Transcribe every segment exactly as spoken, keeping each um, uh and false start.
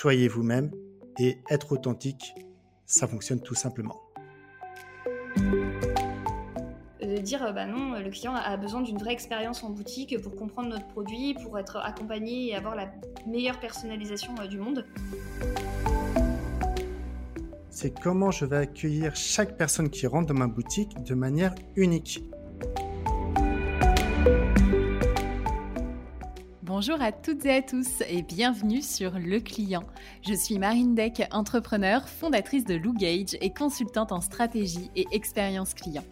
soyez vous-même et être authentique, ça fonctionne tout simplement. De dire bah non, le client a besoin d'une vraie expérience en boutique pour comprendre notre produit, pour être accompagné et avoir la meilleure personnalisation du monde. C'est comment je vais accueillir chaque personne qui rentre dans ma boutique de manière unique. Bonjour à toutes et à tous et bienvenue sur Le Client. Je suis Marine Deck, entrepreneur, fondatrice de Lougage et consultante en stratégie et expérience client.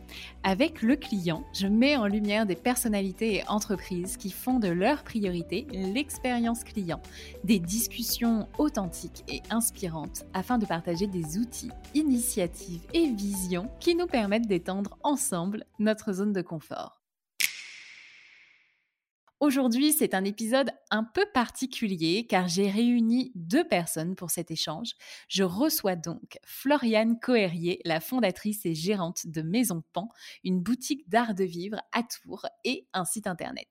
Avec Le Client, je mets en lumière des personnalités et entreprises qui font de leur priorité l'expérience client, des discussions authentiques et inspirantes afin de partager des outils, initiatives et visions qui nous permettent d'étendre ensemble notre zone de confort. Aujourd'hui, c'est un épisode un peu particulier car j'ai réuni deux personnes pour cet échange. Je reçois donc Floriane Cohérier, la fondatrice et gérante de Maison Pan, une boutique d'art de vivre à Tours et un site internet.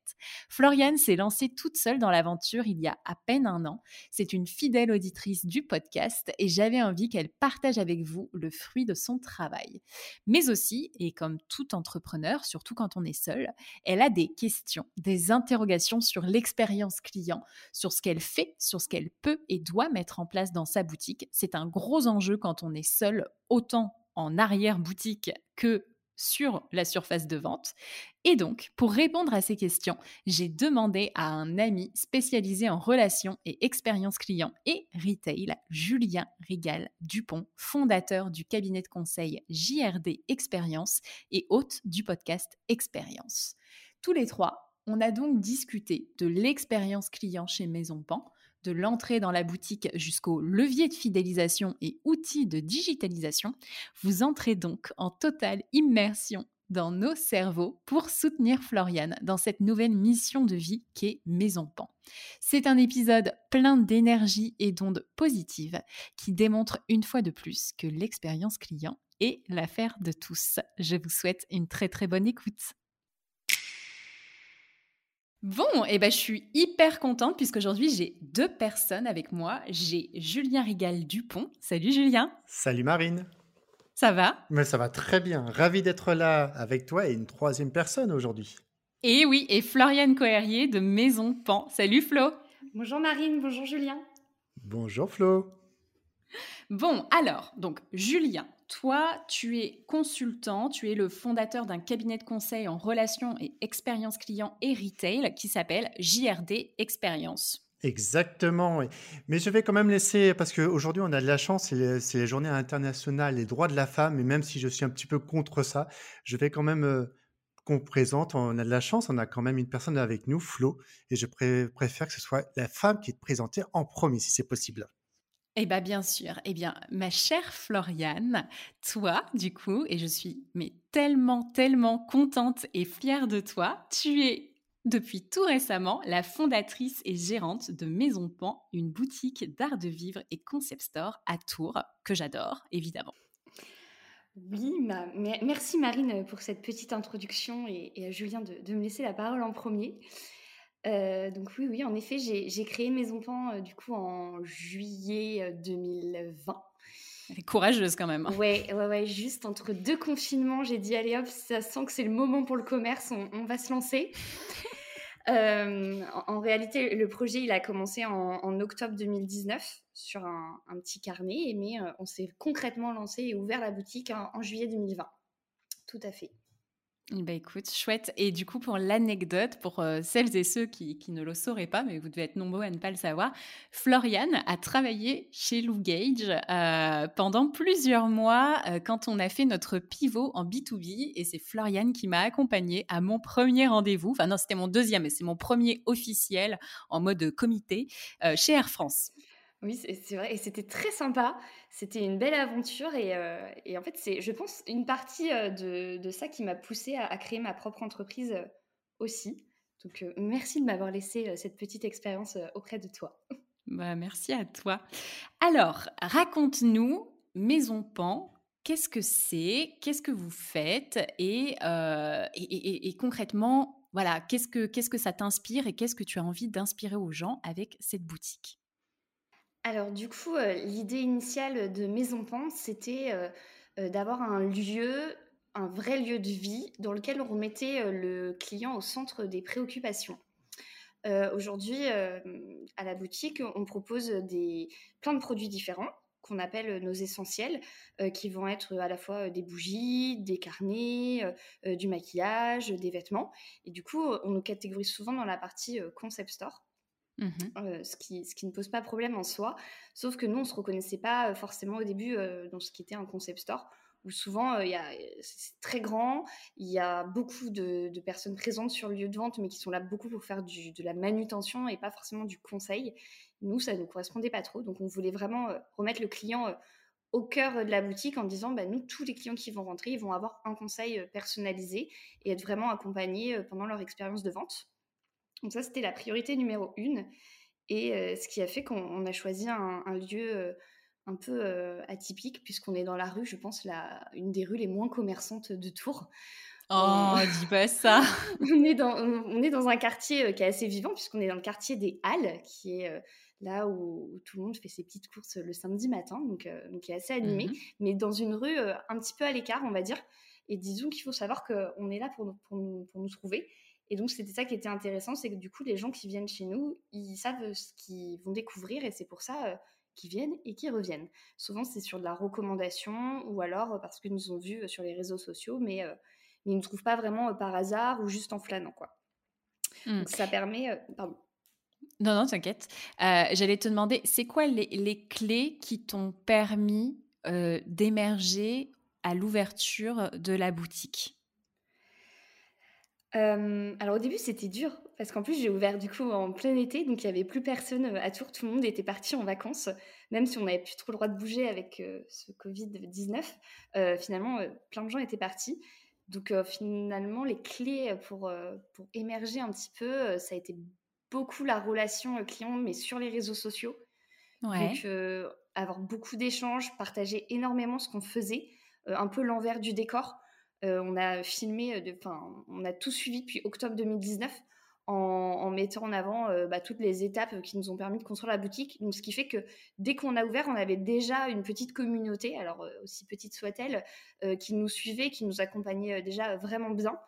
Floriane s'est lancée toute seule dans l'aventure il y a à peine un an. C'est une fidèle auditrice du podcast et j'avais envie qu'elle partage avec vous le fruit de son travail. Mais aussi, et comme tout entrepreneur, surtout quand on est seul, elle a des questions, des interrogations, sur l'expérience client, sur ce qu'elle fait, sur ce qu'elle peut et doit mettre en place dans sa boutique. C'est un gros enjeu quand on est seul, autant en arrière-boutique que sur la surface de vente. Et donc, pour répondre à ces questions, j'ai demandé à un ami spécialisé en relations et expérience client et retail, Julien Rigal-Dupont, fondateur du cabinet de conseil J R D Expérience et hôte du podcast Expérience. Tous les trois, on a donc discuté de l'expérience client chez Maison Pan, de l'entrée dans la boutique jusqu'aux leviers de fidélisation et outils de digitalisation. Vous entrez donc en totale immersion dans nos cerveaux pour soutenir Floriane dans cette nouvelle mission de vie qu'est Maison Pan. C'est un épisode plein d'énergie et d'ondes positives qui démontre une fois de plus que l'expérience client est l'affaire de tous. Je vous souhaite une très très bonne écoute. Bon, et ben, je suis hyper contente puisqu'aujourd'hui, j'ai deux personnes avec moi. J'ai Julien Rigal-Dupont. Salut Julien. Salut Marine. Ça va ? Mais ça va très bien. Ravi d'être là avec toi et une troisième personne aujourd'hui. Et oui, et Floriane Cohérier de Maison Pan. Salut Flo. Bonjour Marine, bonjour Julien. Bonjour Flo. Bon, alors, donc Julien, toi, tu es consultant, tu es le fondateur d'un cabinet de conseil en relations et expérience client et retail qui s'appelle J R D Expérience. Exactement, oui. Mais je vais quand même laisser, parce qu'aujourd'hui on a de la chance, c'est les, c'est les journées internationales, les droits de la femme, et même si je suis un petit peu contre ça, je vais quand même euh, qu'on présente, on a de la chance, on a quand même une personne avec nous, Flo, et je pré- préfère que ce soit la femme qui est présentée en premier, si c'est possible. Eh bien, bien sûr. Eh bien, ma chère Floriane, toi, du coup, et je suis mais tellement, tellement contente et fière de toi, tu es, depuis tout récemment, la fondatrice et gérante de Maison Pan, une boutique d'art de vivre et concept store à Tours, que j'adore, évidemment. Oui, ma, merci Marine pour cette petite introduction et, et à Julien de, de me laisser la parole en premier. Euh, donc oui, oui, en effet, j'ai, j'ai créé Maison Pan euh, du coup en juillet deux mille vingt. Elle est courageuse quand même. Hein. Ouais, ouais, ouais, juste entre deux confinements, j'ai dit allez hop, ça sent que c'est le moment pour le commerce, on, on va se lancer. euh, en, en réalité, le projet il a commencé en, en octobre deux mille dix-neuf sur un, un petit carnet, mais euh, on s'est concrètement lancé et ouvert la boutique en, en juillet deux mille vingt. Tout à fait. Bah écoute, chouette. Et du coup, pour l'anecdote, pour euh, celles et ceux qui, qui ne le sauraient pas, mais vous devez être nombreux à ne pas le savoir, Floriane a travaillé chez Lougage euh, pendant plusieurs mois euh, quand on a fait notre pivot en B deux B. Et c'est Floriane qui m'a accompagnée à mon premier rendez-vous. Enfin non, c'était mon deuxième, mais c'est mon premier officiel en mode comité euh, chez Air France. Oui, c'est, c'est vrai. Et c'était très sympa. C'était une belle aventure. Et, euh, et en fait, c'est, je pense, une partie euh, de, de ça qui m'a poussée à, à créer ma propre entreprise euh, aussi. Donc, euh, merci de m'avoir laissé euh, cette petite expérience euh, auprès de toi. Bah, merci à toi. Alors, raconte-nous Maison Pan. Qu'est-ce que c'est ? Qu'est-ce que vous faites ? et, euh, et, et, et concrètement, voilà, qu'est-ce que, qu'est-ce que ça t'inspire et qu'est-ce que tu as envie d'inspirer aux gens avec cette boutique ? Alors du coup, euh, l'idée initiale de Maison Pan, c'était euh, euh, d'avoir un lieu, un vrai lieu de vie dans lequel on remettait euh, le client au centre des préoccupations. Euh, aujourd'hui, euh, à la boutique, on propose des, plein de produits différents qu'on appelle nos essentiels, euh, qui vont être à la fois des bougies, des carnets, euh, du maquillage, des vêtements. Et du coup, on nous catégorise souvent dans la partie euh, concept store. Mmh. Euh, ce qui, ce qui ne pose pas problème en soi, sauf que nous on ne se reconnaissait pas forcément au début euh, dans ce qui était un concept store où souvent euh, y a, c'est très grand, il y a beaucoup de, de personnes présentes sur le lieu de vente mais qui sont là beaucoup pour faire du, de la manutention et pas forcément du conseil. Nous, ça ne nous correspondait pas trop, donc on voulait vraiment euh, remettre le client euh, au cœur de la boutique en disant bah, nous tous les clients qui vont rentrer, ils vont avoir un conseil euh, personnalisé et être vraiment accompagnés euh, pendant leur expérience de vente. Donc ça, c'était la priorité numéro une. Et euh, ce qui a fait qu'on on a choisi un, un lieu euh, un peu euh, atypique, puisqu'on est dans la rue, je pense, la, une des rues les moins commerçantes de Tours. Oh, on... dis pas ça. on, est dans, on est dans un quartier euh, qui est assez vivant, puisqu'on est dans le quartier des Halles, qui est euh, là où, où tout le monde fait ses petites courses le samedi matin, donc, euh, donc qui est assez animé, mmh. mais dans une rue euh, un petit peu à l'écart, on va dire. Et disons qu'il faut savoir qu'on est là pour, pour, nous, pour nous trouver. Et donc, c'était ça qui était intéressant, c'est que du coup, les gens qui viennent chez nous, ils savent ce qu'ils vont découvrir et c'est pour ça euh, qu'ils viennent et qu'ils reviennent. Souvent, c'est sur de la recommandation ou alors parce qu'ils nous ont vus sur les réseaux sociaux, mais, euh, mais ils ne nous trouvent pas vraiment euh, par hasard ou juste en flânant, quoi. Mmh. Donc, ça permet... Euh, pardon. Non, non, t'inquiète. Euh, j'allais te demander, c'est quoi les, les clés qui t'ont permis euh, d'émerger à l'ouverture de la boutique ? Euh, alors au début c'était dur parce qu'en plus j'ai ouvert du coup en plein été, donc il n'y avait plus personne à Tours, tout le monde était parti en vacances, même si on n'avait plus trop le droit de bouger avec euh, ce covid dix-neuf, euh, finalement euh, plein de gens étaient partis, donc euh, finalement les clés pour, euh, pour émerger un petit peu, euh, ça a été beaucoup la relation euh, client mais sur les réseaux sociaux, ouais. donc euh, avoir beaucoup d'échanges, partager énormément ce qu'on faisait, euh, un peu l'envers du décor. Euh, on a filmé, de, on a tout suivi depuis octobre deux mille dix-neuf en, en mettant en avant euh, bah, toutes les étapes qui nous ont permis de construire la boutique. Donc, ce qui fait que dès qu'on a ouvert, on avait déjà une petite communauté, alors euh, aussi petite soit-elle, euh, qui nous suivait, qui nous accompagnait euh, déjà vraiment bien.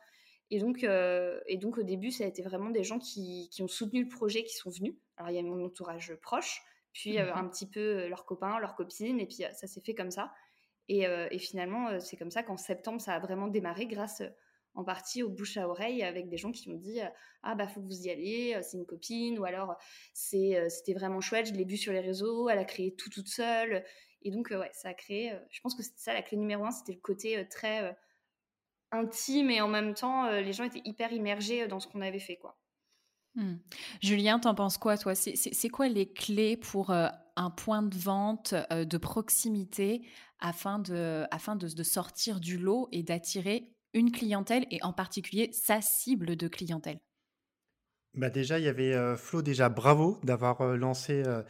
Et donc, euh, et donc, au début, ça a été vraiment des gens qui, qui ont soutenu le projet, qui sont venus. Alors, il y a mon entourage proche, puis euh, mmh. un petit peu euh, leurs copains, leurs copines, et puis euh, ça s'est fait comme ça. Et, euh, et finalement, euh, c'est comme ça qu'en septembre, ça a vraiment démarré grâce euh, en partie au bouche à oreille avec des gens qui ont dit euh, « Ah bah, faut que vous y allez, euh, c'est une copine » ou alors « euh, C'était vraiment chouette, je l'ai vu sur les réseaux, elle a créé tout toute seule. » Et donc, euh, ouais, ça a créé... Euh, je pense que c'était ça, la clé numéro un, c'était le côté euh, très euh, intime et en même temps, euh, les gens étaient hyper immergés dans ce qu'on avait fait, quoi. Mmh. Julien, t'en penses quoi, toi ? C'est, c'est, c'est quoi les clés pour... Euh... un point de vente euh, de proximité afin, de, afin de, de sortir du lot et d'attirer une clientèle et en particulier sa cible de clientèle? Bah déjà, il y avait euh, Flo, déjà bravo d'avoir euh, lancé euh,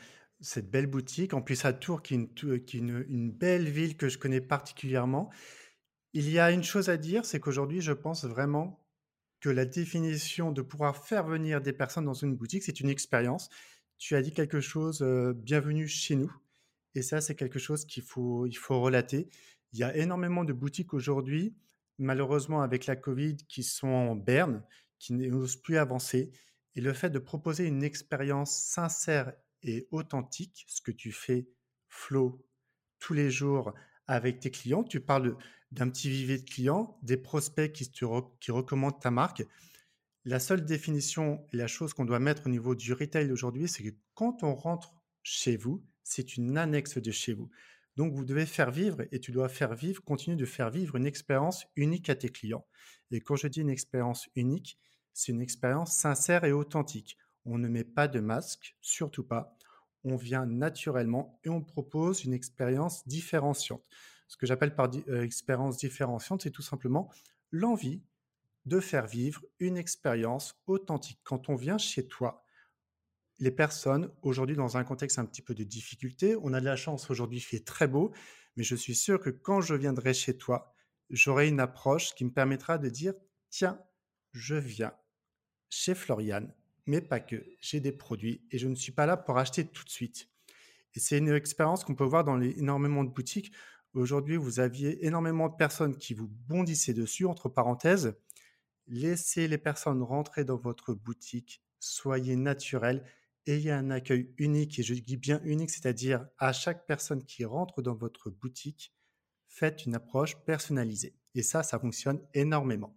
cette belle boutique. En plus, à Tours, qui est, une, qui est une, une belle ville que je connais particulièrement. Il y a une chose à dire, c'est qu'aujourd'hui, je pense vraiment que la définition de pouvoir faire venir des personnes dans une boutique, c'est une expérience. Tu as dit quelque chose, euh, bienvenue chez nous. Et ça, c'est quelque chose qu'il faut, il faut relater. Il y a énormément de boutiques aujourd'hui, malheureusement avec la Covid, qui sont en berne, qui n'osent plus avancer. Et le fait de proposer une expérience sincère et authentique, ce que tu fais, Flo, tous les jours avec tes clients, tu parles d'un petit vivier de clients, des prospects qui, te re- qui recommandent ta marque. La seule définition, la chose qu'on doit mettre au niveau du retail aujourd'hui, c'est que quand on rentre chez vous, c'est une annexe de chez vous. Donc, vous devez faire vivre et tu dois faire vivre, continuer de faire vivre une expérience unique à tes clients. Et quand je dis une expérience unique, c'est une expérience sincère et authentique. On ne met pas de masque, surtout pas. On vient naturellement et on propose une expérience différenciante. Ce que j'appelle par euh, expérience différenciante, c'est tout simplement l'envie de faire vivre une expérience authentique. Quand on vient chez toi, les personnes, aujourd'hui, dans un contexte un petit peu de difficulté, on a de la chance, aujourd'hui, il fait très beau, mais je suis sûr que quand je viendrai chez toi, j'aurai une approche qui me permettra de dire « Tiens, je viens chez Floriane, mais pas que, j'ai des produits et je ne suis pas là pour acheter tout de suite. » Et c'est une expérience qu'on peut voir dans les, énormément de boutiques. Aujourd'hui, vous aviez énormément de personnes qui vous bondissaient dessus, entre parenthèses. Laissez les personnes rentrer dans votre boutique, soyez naturel, ayez un accueil unique, et je dis bien unique, c'est-à-dire à chaque personne qui rentre dans votre boutique, faites une approche personnalisée. Et ça, ça fonctionne énormément.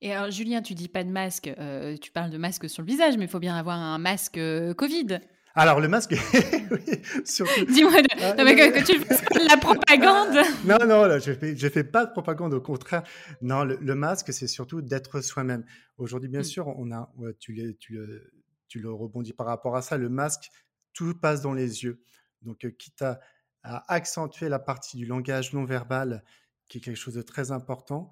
Et alors, Julien, tu dis pas de masque, euh, tu parles de masque sur le visage, mais il faut bien avoir un masque euh, Covid. Alors, le masque, oui, surtout. Dis-moi, de... non, mais que, que tu ne fasses pas de la propagande. Non, non, là, je ne fais, je fais pas de propagande, au contraire. Non, le, le masque, c'est surtout d'être soi-même. Aujourd'hui, bien mm. sûr, on a, tu, le, tu, le, tu le rebondis par rapport à ça, le masque, tout passe dans les yeux. Donc, euh, quitte à, à accentuer la partie du langage non-verbal, qui est quelque chose de très important,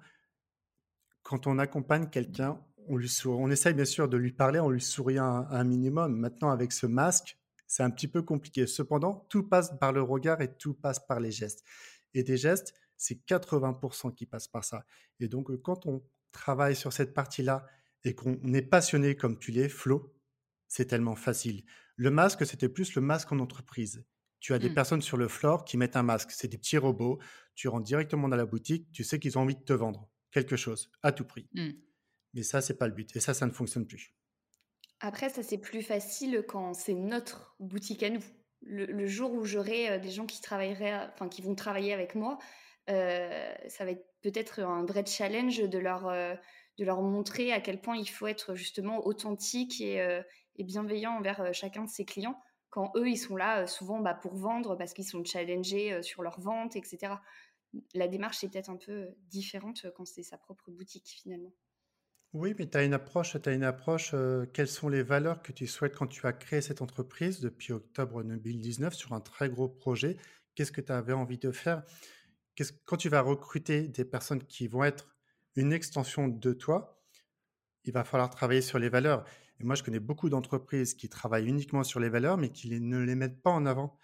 quand on accompagne quelqu'un, on, lui souri- on essaye bien sûr de lui parler, on lui sourit un, un minimum. Maintenant, avec ce masque, c'est un petit peu compliqué. Cependant, tout passe par le regard et tout passe par les gestes. Et des gestes, c'est quatre-vingts pour cent qui passent par ça. Et donc, quand on travaille sur cette partie-là et qu'on est passionné comme tu l'es, Flo, c'est tellement facile. Le masque, c'était plus le masque en entreprise. Tu as des mmh. personnes sur le floor qui mettent un masque. C'est des petits robots. Tu rentres directement dans la boutique. Tu sais qu'ils ont envie de te vendre quelque chose, à tout prix. Mm. Mais ça, c'est pas le but. Et ça, ça ne fonctionne plus. Après, ça, c'est plus facile quand c'est notre boutique à nous. Le, le jour où j'aurai euh, des gens qui travailleraient, enfin, qui vont travailler avec moi, euh, ça va être peut-être un vrai challenge de leur, euh, de leur montrer à quel point il faut être justement authentique et, euh, et bienveillant envers euh, chacun de ses clients. Quand eux, ils sont là euh, souvent bah, pour vendre parce qu'ils sont challengés euh, sur leur vente, et cetera. La démarche est peut-être un peu différente quand c'est sa propre boutique, finalement. Oui, mais tu as une approche, tu as une approche euh, quelles sont les valeurs que tu souhaites quand tu as créé cette entreprise depuis octobre deux mille dix-neuf sur un très gros projet. Qu'est-ce que tu avais envie de faire ? Qu'est-ce, quand tu vas recruter des personnes qui vont être une extension de toi, il va falloir travailler sur les valeurs. Et moi, je connais beaucoup d'entreprises qui travaillent uniquement sur les valeurs, mais qui les, ne les mettent pas en avant.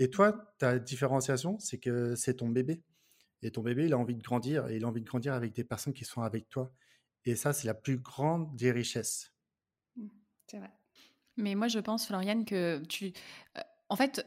Et toi, ta différenciation, c'est que c'est ton bébé. Et ton bébé, il a envie de grandir et il a envie de grandir avec des personnes qui sont avec toi. Et ça, c'est la plus grande des richesses. C'est vrai. Mais moi, je pense, Floriane, que tu... En fait,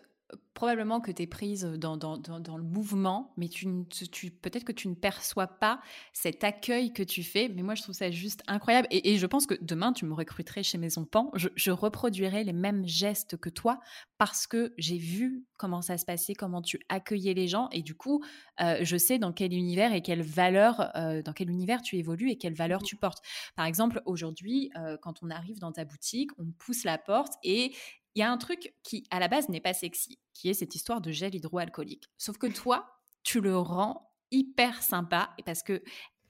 probablement que tu es prise dans, dans, dans, dans le mouvement, mais tu, tu, peut-être que tu ne perçois pas cet accueil que tu fais. Mais moi, je trouve ça juste incroyable. Et, et je pense que demain, tu me recruterais chez Maison Pan. Je, je reproduirai les mêmes gestes que toi parce que j'ai vu comment ça se passait, comment tu accueillais les gens. Et du coup, euh, je sais dans quel univers et quelle valeur, euh, dans quel univers tu évolues et quelle valeur tu portes. Par exemple, aujourd'hui, euh, quand on arrive dans ta boutique, on pousse la porte et... il y a un truc qui, à la base, n'est pas sexy, qui est cette histoire de gel hydroalcoolique. Sauf que toi, tu le rends hyper sympa parce que,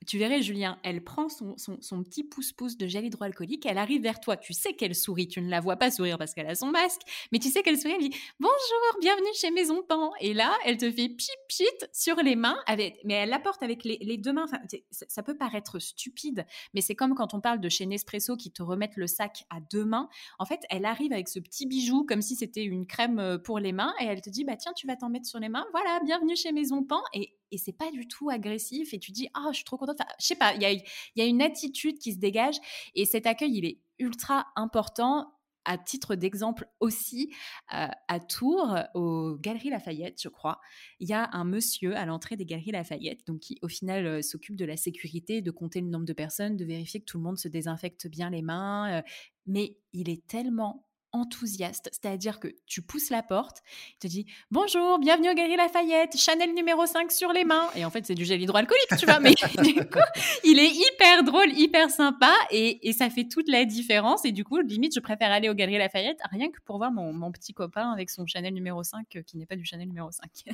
tu verrais, Julien, elle prend son, son, son petit pouce-pouce de gel hydroalcoolique, elle arrive vers toi. Tu sais qu'elle sourit, tu ne la vois pas sourire parce qu'elle a son masque, mais tu sais qu'elle sourit, elle dit « Bonjour, bienvenue chez Maison Pan ». Et là, elle te fait pip-pit sur les mains, avec, mais elle la porte avec les, les deux mains. Enfin, ça peut paraître stupide, mais c'est comme quand on parle de chez Nespresso qui te remettent le sac à deux mains. En fait, elle arrive avec ce petit bijou comme si c'était une crème pour les mains et elle te dit bah, « Tiens, tu vas t'en mettre sur les mains, voilà, bienvenue chez Maison Pan ». Et et c'est pas du tout agressif et tu dis ah oh, je suis trop contente, enfin, je sais pas, il y a, y a une attitude qui se dégage et cet accueil il est ultra important. À titre d'exemple aussi, euh, à Tours, aux Galeries Lafayette, je crois, il y a un monsieur à l'entrée des Galeries Lafayette, donc qui au final euh, s'occupe de la sécurité, de compter le nombre de personnes, de vérifier que tout le monde se désinfecte bien les mains, euh, mais il est tellement enthousiaste, c'est-à-dire que tu pousses la porte, il te dit « Bonjour, bienvenue aux Galeries Lafayette, Chanel numéro cinq sur les mains !» Et en fait, c'est du gel hydroalcoolique, tu vois, mais du coup, il est hyper drôle, hyper sympa et, et ça fait toute la différence et du coup, limite, je préfère aller aux Galeries Lafayette rien que pour voir mon, mon petit copain avec son Chanel numéro cinq euh, qui n'est pas du Chanel numéro cinq.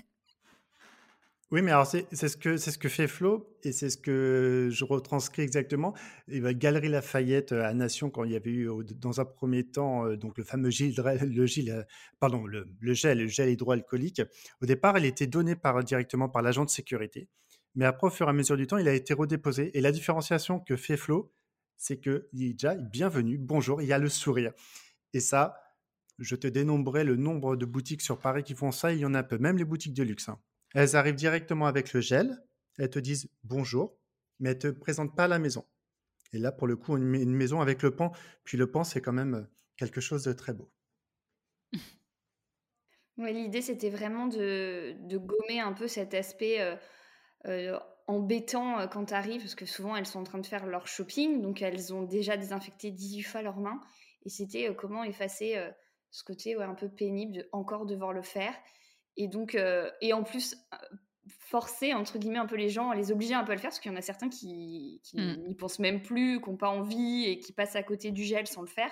Oui, mais alors c'est, c'est, ce que, c'est ce que fait Flo et c'est ce que je retranscris exactement. Et bien, Galerie Lafayette à Nation, quand il y avait eu dans un premier temps donc le fameux gel, le gel, pardon, le, le gel, le gel hydroalcoolique, au départ, il était donné par, directement par l'agent de sécurité. Mais après, au fur et à mesure du temps, il a été redéposé. Et la différenciation que fait Flo, c'est qu'il dit déjà bienvenue, bonjour, il y a le sourire. Et ça, je te dénombrais le nombre de boutiques sur Paris qui font ça, il y en a un peu, même les boutiques de luxe, hein. Elles arrivent directement avec le gel, elles te disent bonjour, mais elles ne te présentent pas la maison. Et là, pour le coup, une, une maison avec le pan, puis le pan, c'est quand même quelque chose de très beau. Oui, l'idée, c'était vraiment de, de gommer un peu cet aspect euh, euh, embêtant euh, quand tu arrives, parce que souvent, elles sont en train de faire leur shopping, donc elles ont déjà désinfecté dix-huit fois leurs mains. Et c'était euh, comment effacer euh, ce côté ouais, un peu pénible de encore devoir le faire. Et donc, euh, et en plus, forcer, entre guillemets, un peu les gens, les obliger un peu à le faire, parce qu'il y en a certains qui, qui mmh. n'y pensent même plus, qui n'ont pas envie et qui passent à côté du gel sans le faire.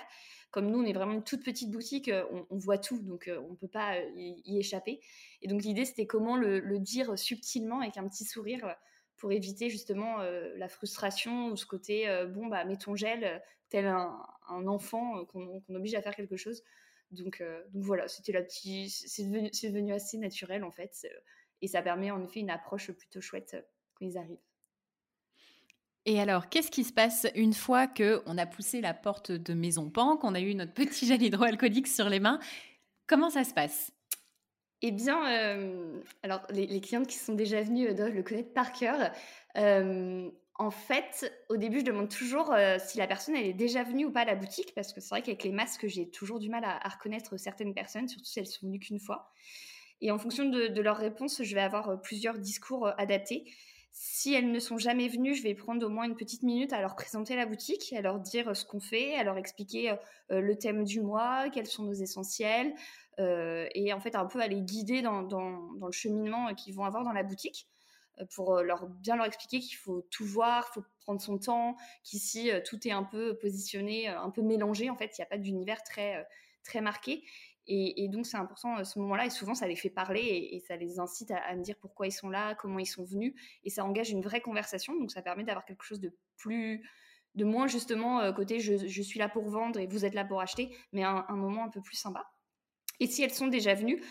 Comme nous, on est vraiment une toute petite boutique, on, on voit tout, donc on ne peut pas y, y échapper. Et donc, l'idée, c'était comment le, le dire subtilement avec un petit sourire pour éviter justement euh, la frustration ou ce côté euh, bon, bah, mets ton gel, tel un, un enfant euh, qu'on, qu'on oblige à faire quelque chose. Donc, euh, donc voilà, c'était la petite, c'est devenu, c'est devenu assez naturel en fait. Et ça permet en effet une approche plutôt chouette euh, quand ils arrivent. Et alors, qu'est-ce qui se passe une fois qu'on a poussé la porte de Maison Pan, qu'on a eu notre petit gel hydroalcoolique sur les mains? Comment ça se passe? Eh bien, euh, alors les, les clientes qui sont déjà venues euh, doivent le connaître par cœur. Euh, en fait, au début, je demande toujours euh, si la personne elle est déjà venue ou pas à la boutique, parce que c'est vrai qu'avec les masques, j'ai toujours du mal à, à reconnaître certaines personnes, surtout si elles sont venues qu'une fois. Et en fonction de, de leur réponse, je vais avoir euh, plusieurs discours euh, adaptés. Si elles ne sont jamais venues, je vais prendre au moins une petite minute à leur présenter la boutique, à leur dire ce qu'on fait, à leur expliquer le thème du mois, quels sont nos essentiels, euh, et en fait un peu à les guider dans, dans, dans le cheminement qu'ils vont avoir dans la boutique, pour leur, bien leur expliquer qu'il faut tout voir, il faut prendre son temps, qu'ici tout est un peu positionné, un peu mélangé, en fait il n'y a pas d'univers très, très marqué. Et, et donc, c'est important euh, ce moment-là. Et souvent, ça les fait parler et, et ça les incite à, à me dire pourquoi ils sont là, comment ils sont venus. Et ça engage une vraie conversation. Donc, ça permet d'avoir quelque chose de plus, de moins justement euh, côté je, je suis là pour vendre et vous êtes là pour acheter, mais un, un moment un peu plus sympa. Et si elles sont déjà venues,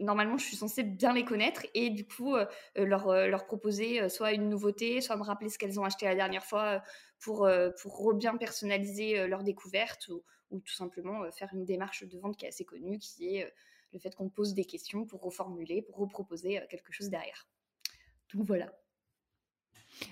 normalement, je suis censée bien les connaître et du coup, euh, leur, euh, leur proposer euh, soit une nouveauté, soit me rappeler ce qu'elles ont acheté la dernière fois pour, euh, pour bien personnaliser euh, leur découverte ou, ou tout simplement euh, faire une démarche de vente qui est assez connue, qui est euh, le fait qu'on pose des questions pour reformuler, pour reproposer euh, quelque chose derrière. Donc voilà.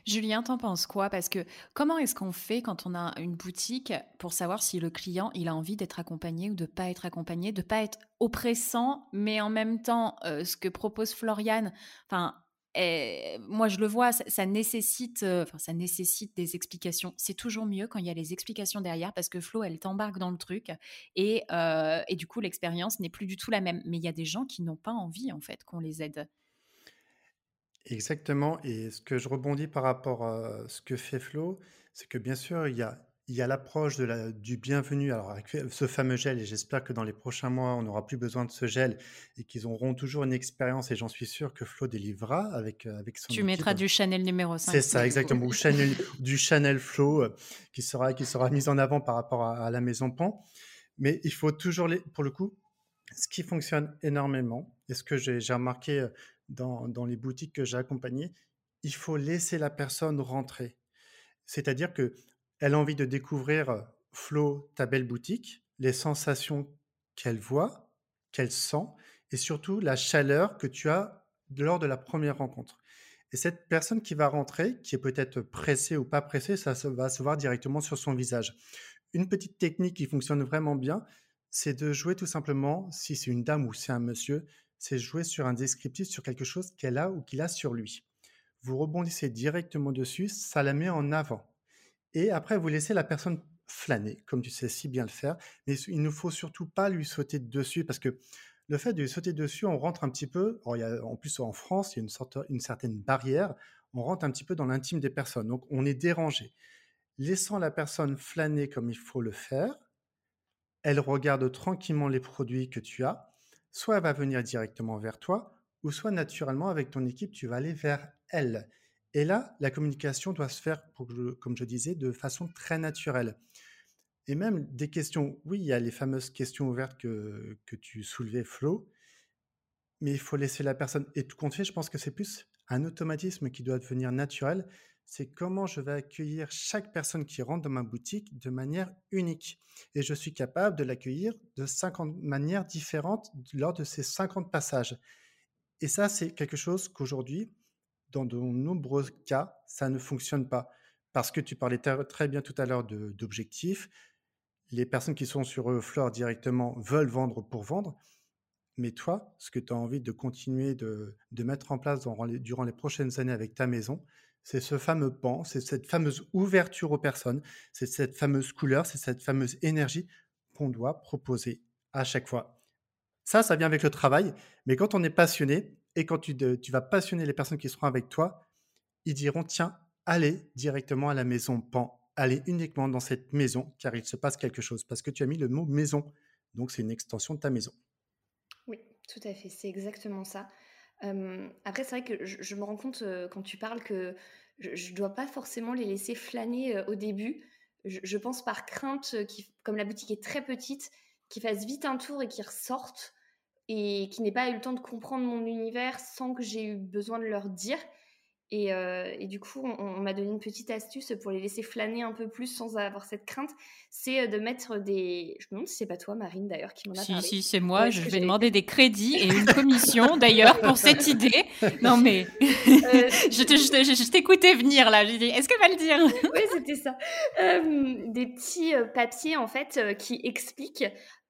Julien, t'en penses quoi? Parce que comment est-ce qu'on fait quand on a une boutique pour savoir si le client il a envie d'être accompagné ou de ne pas être accompagné, de ne pas être oppressant, mais en même temps, euh, ce que propose Floriane, enfin, euh, moi je le vois, ça, ça nécessite, euh, enfin, ça nécessite des explications. C'est toujours mieux quand il y a les explications derrière, parce que Flo, elle t'embarque dans le truc et, euh, et du coup, l'expérience n'est plus du tout la même. Mais il y a des gens qui n'ont pas envie, en fait, qu'on les aide. Exactement, et ce que je rebondis par rapport à ce que fait Flo, c'est que bien sûr, il y a, il y a l'approche de la, du bienvenu. Alors avec ce fameux gel, et j'espère que dans les prochains mois, on n'aura plus besoin de ce gel et qu'ils auront toujours une expérience, et j'en suis sûr que Flo délivrera avec, avec son... Tu équipe. Mettras du Chanel numéro cinq. C'est ça, exactement, ou Chanel, du Chanel Flo euh, qui sera, qui sera mis en avant par rapport à, à la Maison Pan. Mais il faut toujours, les, pour le coup, ce qui fonctionne énormément, et ce que j'ai, j'ai remarqué... Euh, Dans, dans les boutiques que j'ai accompagnées, il faut laisser la personne rentrer. C'est-à-dire qu'elle a envie de découvrir, Flo, ta belle boutique, les sensations qu'elle voit, qu'elle sent, et surtout la chaleur que tu as lors de la première rencontre. Et cette personne qui va rentrer, qui est peut-être pressée ou pas pressée, ça va se voir directement sur son visage. Une petite technique qui fonctionne vraiment bien, c'est de jouer tout simplement, si c'est une dame ou c'est un monsieur, c'est jouer sur un descriptif, sur quelque chose qu'elle a ou qu'il a sur lui. Vous rebondissez directement dessus, ça la met en avant. Et après, vous laissez la personne flâner, comme tu sais si bien le faire, mais il ne faut surtout pas lui sauter dessus, parce que le fait de lui sauter dessus, on rentre un petit peu, alors il y a, en plus en France, il y a une, sorte, une certaine barrière, on rentre un petit peu dans l'intime des personnes, donc on est dérangé. Laissant la personne flâner comme il faut le faire, elle regarde tranquillement les produits que tu as, soit elle va venir directement vers toi, ou soit naturellement avec ton équipe, tu vas aller vers elle. Et là, la communication doit se faire, pour je, comme je disais, de façon très naturelle. Et même des questions, oui, il y a les fameuses questions ouvertes que, que tu soulevais, Flo, mais il faut laisser la personne. Et tout compte fait, je pense que c'est plus un automatisme qui doit devenir naturel, c'est comment je vais accueillir chaque personne qui rentre dans ma boutique de manière unique. Et je suis capable de l'accueillir de cinquante manières différentes lors de ces cinquante passages. Et ça, c'est quelque chose qu'aujourd'hui, dans de nombreux cas, ça ne fonctionne pas. Parce que tu parlais très bien tout à l'heure de, d'objectifs. Les personnes qui sont sur Flore directement veulent vendre pour vendre. Mais toi, ce que tu as envie de continuer de, de mettre en place durant les, durant les prochaines années avec ta maison, c'est ce fameux pan, c'est cette fameuse ouverture aux personnes, c'est cette fameuse couleur, c'est cette fameuse énergie qu'on doit proposer à chaque fois. Ça, ça vient avec le travail, mais quand on est passionné et quand tu, tu vas passionner les personnes qui seront avec toi, ils diront « Tiens, allez directement à la maison Pan, allez uniquement dans cette maison car il se passe quelque chose » parce que tu as mis le mot « maison ». Donc, c'est une extension de ta maison. Oui, tout à fait, c'est exactement ça. Euh, après, c'est vrai que je, je me rends compte euh, quand tu parles que je ne dois pas forcément les laisser flâner euh, au début. Je, je pense par crainte, euh, qui, comme la boutique est très petite, qu'ils fassent vite un tour et qu'ils ressortent et qu'ils n'aient pas eu le temps de comprendre mon univers sans que j'ai eu besoin de leur dire. Et, euh, et du coup, on, on m'a donné une petite astuce pour les laisser flâner un peu plus sans avoir cette crainte, c'est de mettre des... Je me demande si c'est pas toi, Marine, d'ailleurs, qui m'en a si, parlé. Si, si, c'est moi. Ouais, je vais j'ai... demander des crédits et une commission, d'ailleurs, pour cette idée. Non, mais euh... je, te, je, je, je t'écoutais venir, là. J'ai dit, est-ce qu'elle va le dire ? Oui, c'était ça. Euh, des petits papiers, en fait, euh, qui expliquent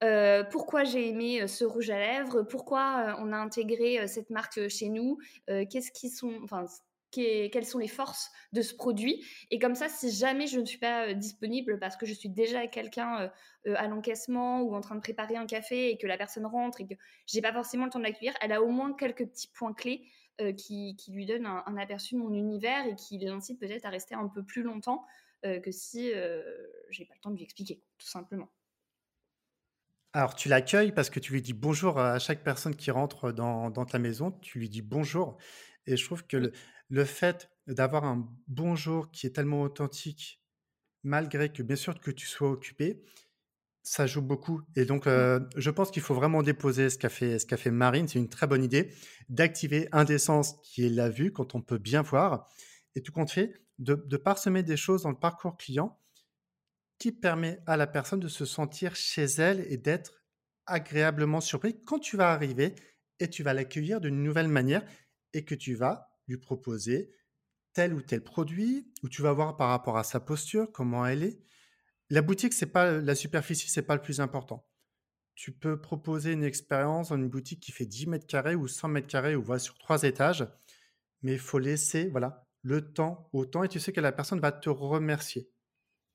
Euh, pourquoi j'ai aimé ce rouge à lèvres, pourquoi euh, on a intégré euh, cette marque chez nous, euh, qu'est-ce qui sont, enfin, qu'est, quelles sont les forces de ce produit. Et comme ça, si jamais je ne suis pas euh, disponible parce que je suis déjà avec quelqu'un euh, euh, à l'encaissement ou en train de préparer un café et que la personne rentre et que j'ai pas forcément le temps de l'accueillir, elle a au moins quelques petits points clés euh, qui, qui lui donnent un, un aperçu de mon univers et qui l'incitent peut-être à rester un peu plus longtemps euh, que si euh, j'ai pas le temps de lui expliquer, tout simplement. Alors, tu l'accueilles parce que tu lui dis bonjour à chaque personne qui rentre dans, dans ta maison. Tu lui dis bonjour. Et je trouve que le, le fait d'avoir un bonjour qui est tellement authentique, malgré que, bien sûr, que tu sois occupé, ça joue beaucoup. Et donc, euh, je pense qu'il faut vraiment déposer ce qu'a fait, ce qu'a fait Marine. C'est une très bonne idée d'activer un des sens qui est la vue quand on peut bien voir. Et tout compte fait, de, de parsemer des choses dans le parcours client qui permet à la personne de se sentir chez elle et d'être agréablement surpris quand tu vas arriver et tu vas l'accueillir d'une nouvelle manière et que tu vas lui proposer tel ou tel produit ou tu vas voir par rapport à sa posture, comment elle est. La boutique, c'est pas, la superficie, ce n'est pas le plus important. Tu peux proposer une expérience dans une boutique qui fait dix mètres carrés ou cent mètres carrés ou voire sur trois étages, mais il faut laisser voilà, le temps au temps et tu sais que la personne va te remercier.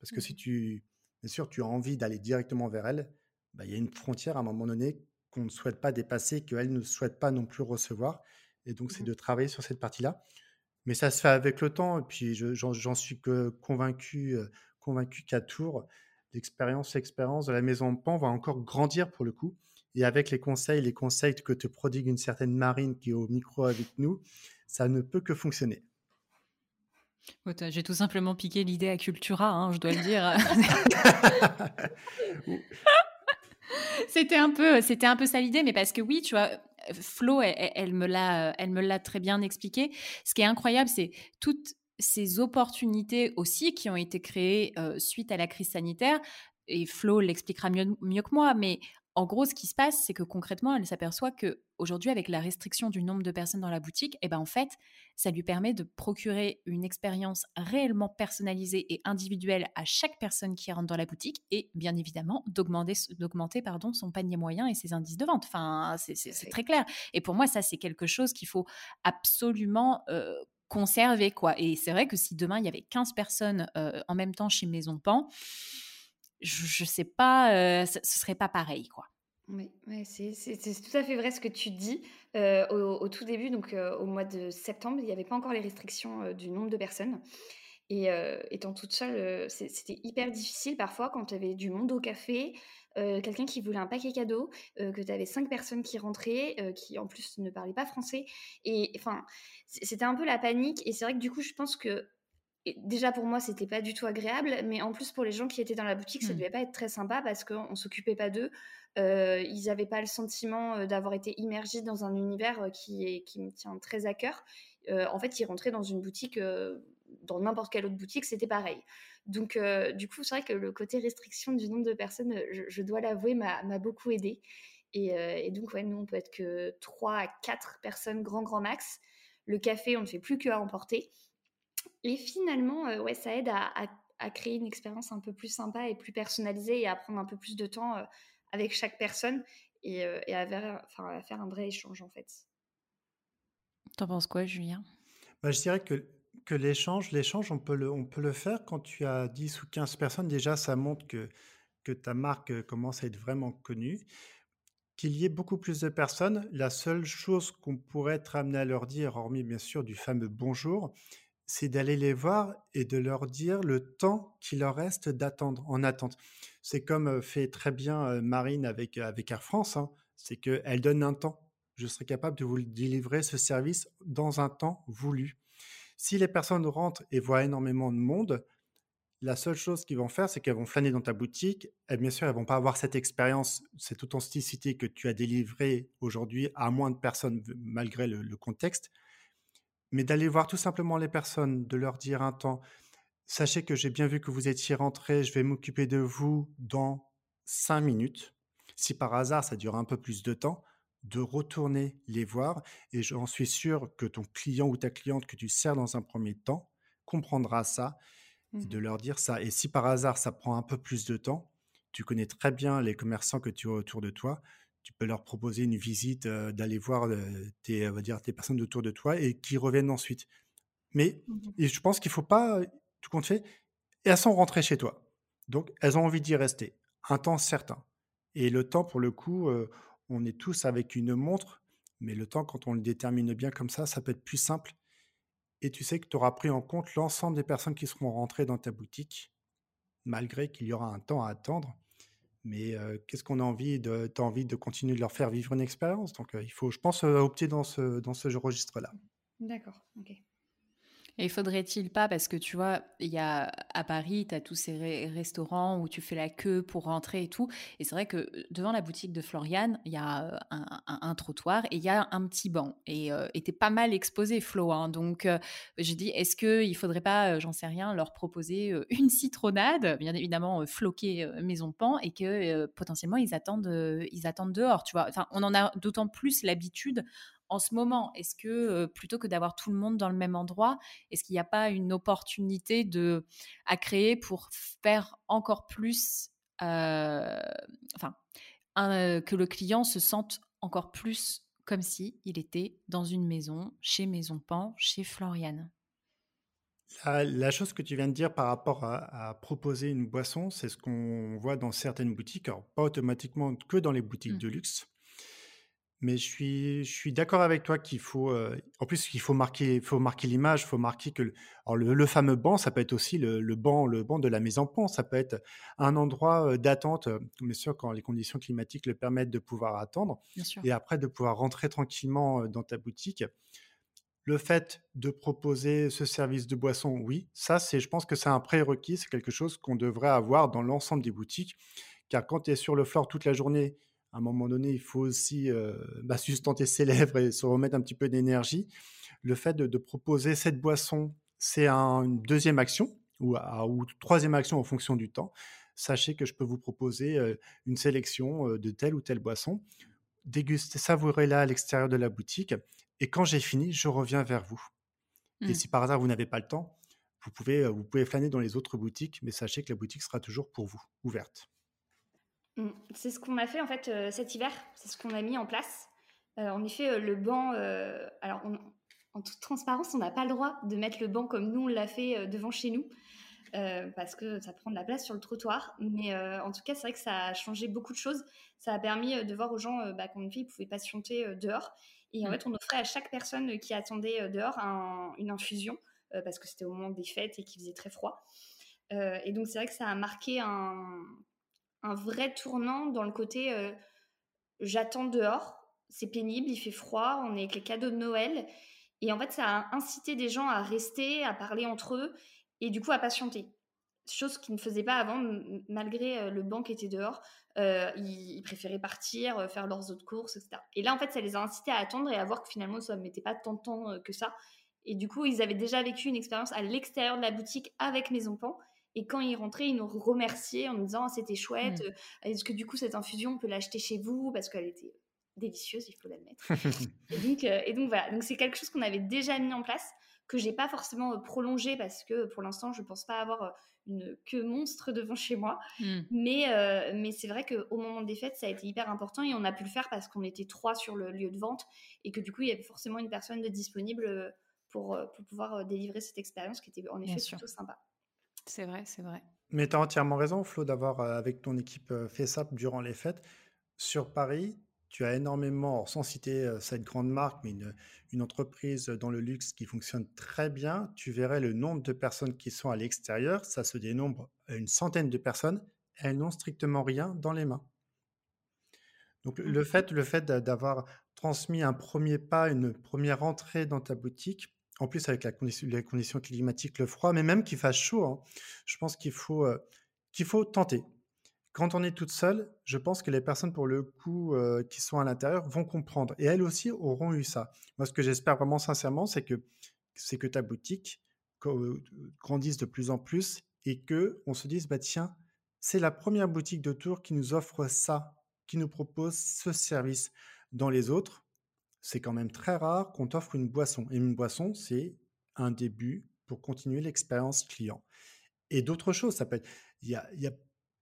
Parce que si tu, bien sûr, tu as envie d'aller directement vers elle, bah, il y a une frontière à un moment donné qu'on ne souhaite pas dépasser, qu'elle ne souhaite pas non plus recevoir. Et donc, c'est de travailler sur cette partie-là. Mais ça se fait avec le temps. Et puis, je, j'en, j'en suis que convaincu, euh, convaincu qu'à Tours, l'expérience, l'expérience de la Maison Pan va encore grandir pour le coup. Et avec les conseils, les conseils que te prodigue une certaine Marine qui est au micro avec nous, ça ne peut que fonctionner. J'ai tout simplement piqué l'idée à Cultura, hein, je dois le dire. c'était, un peu, c'était un peu ça l'idée, mais parce que oui, tu vois, Flo, elle, elle, me l'a, elle me l'a très bien expliqué. Ce qui est incroyable, c'est toutes ces opportunités aussi qui ont été créées euh, suite à la crise sanitaire, et Flo l'expliquera mieux, mieux que moi, mais en gros, ce qui se passe, c'est que concrètement, elle s'aperçoit qu'aujourd'hui, avec la restriction du nombre de personnes dans la boutique, eh ben, en fait, ça lui permet de procurer une expérience réellement personnalisée et individuelle à chaque personne qui rentre dans la boutique et bien évidemment d'augmenter, d'augmenter pardon, son panier moyen et ses indices de vente. Enfin, c'est, c'est, c'est très clair. Et pour moi, ça, c'est quelque chose qu'il faut absolument euh, conserver, quoi. Et c'est vrai que si demain, il y avait quinze personnes euh, en même temps chez Maison Pan, je ne sais pas, euh, ce ne serait pas pareil, quoi. Oui, ouais, c'est, c'est, c'est tout à fait vrai ce que tu dis. Euh, au, au tout début, donc euh, au mois de septembre, il n'y avait pas encore les restrictions euh, du nombre de personnes. Et euh, étant toute seule, euh, c'était hyper difficile parfois quand tu avais du monde au café, euh, quelqu'un qui voulait un paquet cadeau, euh, que tu avais cinq personnes qui rentraient, euh, qui en plus ne parlaient pas français. Et enfin, c'était un peu la panique. Et c'est vrai que du coup, je pense que Et déjà pour moi c'était pas du tout agréable, mais en plus pour les gens qui étaient dans la boutique ça devait pas être très sympa parce qu'on s'occupait pas d'eux, euh, ils avaient pas le sentiment d'avoir été immergés dans un univers qui, est, qui me tient très à cœur. Euh, en fait ils rentraient dans une boutique, euh, dans n'importe quelle autre boutique c'était pareil, donc euh, du coup c'est vrai que le côté restriction du nombre de personnes, je, je dois l'avouer, m'a, m'a beaucoup aidée et, euh, et donc ouais, nous on peut être que trois à quatre personnes grand grand max, le café on ne fait plus qu'à emporter. Et finalement, euh, ouais, ça aide à, à, à créer une expérience un peu plus sympa et plus personnalisée et à prendre un peu plus de temps euh, avec chaque personne. et, euh, et à, faire, enfin, à faire un vrai échange en fait. T'en penses quoi, Julien? Bah, je dirais que, que l'échange, l'échange on, peut le, on peut le faire quand tu as dix ou quinze personnes. Déjà, ça montre que, que ta marque commence à être vraiment connue. Qu'il y ait beaucoup plus de personnes, la seule chose qu'on pourrait être amené à leur dire, hormis bien sûr du fameux bonjour, c'est d'aller les voir et de leur dire le temps qu'il leur reste d'attendre, en attente. C'est comme fait très bien Marine avec, avec Air France, hein, c'est qu'elle donne un temps. Je serai capable de vous délivrer ce service dans un temps voulu. Si les personnes rentrent et voient énormément de monde, la seule chose qu'ils vont faire, c'est qu'elles vont flâner dans ta boutique. Et bien sûr, elles ne vont pas avoir cette expérience, cette authenticité que tu as délivrée aujourd'hui à moins de personnes, malgré le, le contexte. Mais d'aller voir tout simplement les personnes, de leur dire un temps, « Sachez que j'ai bien vu que vous étiez rentrés, je vais m'occuper de vous dans cinq minutes. » Si par hasard, ça dure un peu plus de temps, de retourner les voir. Et j'en suis sûr que ton client ou ta cliente que tu sers dans un premier temps comprendra ça. Et de leur dire ça. Et si par hasard, ça prend un peu plus de temps, tu connais très bien les commerçants que tu as autour de toi, tu peux leur proposer une visite, euh, d'aller voir euh, tes, on va dire, tes personnes autour de toi et qui reviennent ensuite. Mais et je pense qu'il ne faut pas tout compte fait. Et elles sont rentrées chez toi. Donc, elles ont envie d'y rester. Un temps certain. Et le temps, pour le coup, euh, on est tous avec une montre, mais le temps, quand on le détermine bien comme ça, ça peut être plus simple. Et tu sais que tu auras pris en compte l'ensemble des personnes qui seront rentrées dans ta boutique, malgré qu'il y aura un temps à attendre. Mais euh, qu'est-ce qu'on a envie de, t'as envie de continuer de leur faire vivre une expérience. Donc, euh, il faut, je pense, euh, opter dans ce, dans ce registre-là. D'accord, ok. Et faudrait-il pas, parce que tu vois, il y a à Paris, tu as tous ces re- restaurants où tu fais la queue pour rentrer et tout. Et c'est vrai que devant la boutique de Floriane, il y a un, un, un trottoir et il y a un petit banc. Et euh, tu es pas mal exposé, Flo. Hein. Donc, euh, j'ai dit, est-ce qu'il ne faudrait pas, euh, j'en sais rien, leur proposer euh, une citronnade, bien évidemment euh, floquée euh, Maison Pan, et que euh, potentiellement, ils attendent, euh, ils attendent dehors. Tu vois, enfin, on en a d'autant plus l'habitude en ce moment. Est-ce que, euh, plutôt que d'avoir tout le monde dans le même endroit, est-ce qu'il n'y a pas une opportunité de, à créer pour faire encore plus, euh, enfin, un, que le client se sente encore plus comme s'il était dans une maison, chez Maison Pan, chez Floriane? La, la chose que tu viens de dire par rapport à, à proposer une boisson, c'est ce qu'on voit dans certaines boutiques, alors pas automatiquement que dans les boutiques mmh. de luxe. Mais je suis, je suis d'accord avec toi qu'il faut, euh, en plus, il faut marquer, faut marquer l'image, il faut marquer que le, alors le, le fameux banc, ça peut être aussi le, le, banc, le banc de la Maison Pan, ça peut être un endroit d'attente, bien sûr, quand les conditions climatiques le permettent de pouvoir attendre, et après de pouvoir rentrer tranquillement dans ta boutique. Le fait de proposer ce service de boisson, oui, ça, c'est, je pense que c'est un prérequis, c'est quelque chose qu'on devrait avoir dans l'ensemble des boutiques, car quand tu es sur le floor toute la journée, à un moment donné, il faut aussi euh, bah, sustenter ses lèvres et se remettre un petit peu d'énergie. Le fait de, de proposer cette boisson, c'est un, une deuxième action ou, à, ou troisième action en fonction du temps. Sachez que je peux vous proposer euh, une sélection euh, de telle ou telle boisson. Dégustez, savourez-la à l'extérieur de la boutique. Et quand j'ai fini, je reviens vers vous. Mmh. Et si par hasard, vous n'avez pas le temps, vous pouvez, vous pouvez flâner dans les autres boutiques, mais sachez que la boutique sera toujours pour vous, ouverte. C'est ce qu'on a fait en fait euh, cet hiver, c'est ce qu'on a mis en place. Euh, en effet, euh, le banc, euh, alors on, en toute transparence, on n'a pas le droit de mettre le banc comme nous on l'a fait euh, devant chez nous, euh, parce que ça prend de la place sur le trottoir. Mais euh, en tout cas, c'est vrai que ça a changé beaucoup de choses. Ça a permis euh, de voir aux gens euh, bah, qu'en effet, ils pouvaient patienter euh, dehors. Et en mmh. fait, on offrait à chaque personne euh, qui attendait euh, dehors un, une infusion, euh, parce que c'était au moment des fêtes et qu'il faisait très froid. Euh, et donc, c'est vrai que ça a marqué un... un vrai tournant dans le côté euh, j'attends dehors, c'est pénible, il fait froid, on est avec les cadeaux de Noël. Et en fait, ça a incité des gens à rester, à parler entre eux et du coup à patienter. Chose qu'ils ne faisaient pas avant, m- malgré euh, le banc qui était dehors. Euh, ils, ils préféraient partir, euh, faire leurs autres courses, et cetera. Et là, en fait, ça les a incités à attendre et à voir que finalement, ça ne mettait pas tant de temps euh, que ça. Et du coup, ils avaient déjà vécu une expérience à l'extérieur de la boutique avec Maison Pan. Et quand ils rentraient, ils nous remerciaient en nous disant oh, « c'était chouette, mmh. est-ce que du coup cette infusion, on peut l'acheter chez vous ?» Parce qu'elle était délicieuse, il faut l'admettre. et, donc, euh, et donc voilà, donc, c'est quelque chose qu'on avait déjà mis en place. que j'ai pas forcément prolongé parce que pour l'instant je pense pas avoir une queue monstre devant chez moi, mmh. mais euh, mais c'est vrai que au moment des fêtes ça a été hyper important et on a pu le faire parce qu'on était trois sur le lieu de vente et que du coup il y avait forcément une personne de disponible pour pour pouvoir délivrer cette expérience qui était en effet plutôt sympa. C'est vrai, c'est vrai. Mais tu as entièrement raison, Flo, d'avoir euh, avec ton équipe euh, fait ça durant les fêtes. Sur Paris, tu as énormément, sans citer euh, cette grande marque, mais une, une entreprise dans le luxe qui fonctionne très bien. Tu verrais le nombre de personnes qui sont à l'extérieur. Ça se dénombre à une centaine de personnes. Elles n'ont strictement rien dans les mains. Donc, le fait, le fait d'avoir transmis un premier pas, une première entrée dans ta boutique, en plus, avec la condition, les conditions climatiques, le froid, mais même qu'il fasse chaud, hein, je pense qu'il faut, euh, qu'il faut tenter. Quand on est toute seule, je pense que les personnes, pour le coup, euh, qui sont à l'intérieur, vont comprendre. Et elles aussi auront eu ça. Moi, ce que j'espère vraiment sincèrement, c'est que, c'est que ta boutique grandisse de plus en plus et qu'on se dise, bah, tiens, c'est la première boutique de Tours qui nous offre ça, qui nous propose ce service. Dans les autres, c'est quand même très rare qu'on t'offre une boisson. Et une boisson, c'est un début pour continuer l'expérience client. Et d'autres choses, ça peut être... Il y a, il y a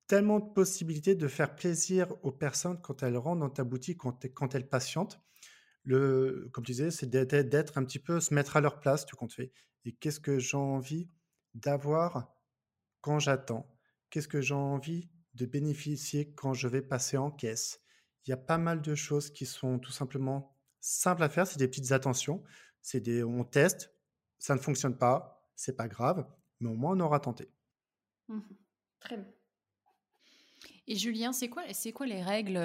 tellement de possibilités de faire plaisir aux personnes quand elles rentrent dans ta boutique, quand, quand elles patientent. Le, comme tu disais, c'est d'être un petit peu, se mettre à leur place, tout compte fait. Et qu'est-ce que j'ai envie d'avoir quand j'attends? Qu'est-ce que j'ai envie de bénéficier quand je vais passer en caisse? Il y a pas mal de choses qui sont tout simplement... simple à faire, c'est des petites attentions, c'est des, on teste, ça ne fonctionne pas, c'est pas grave, mais au moins on aura tenté. Mmh, très bien. Et Julien, c'est quoi, c'est quoi les règles,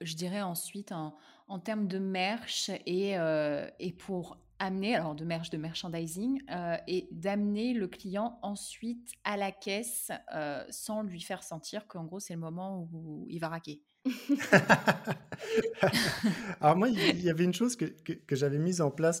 je dirais ensuite, hein, en termes de merch et, euh, et pour amener, alors de merch, de merchandising, euh, et d'amener le client ensuite à la caisse euh, sans lui faire sentir qu'en gros c'est le moment où il va raquer? Alors moi, il y avait une chose que, que, que j'avais mise en place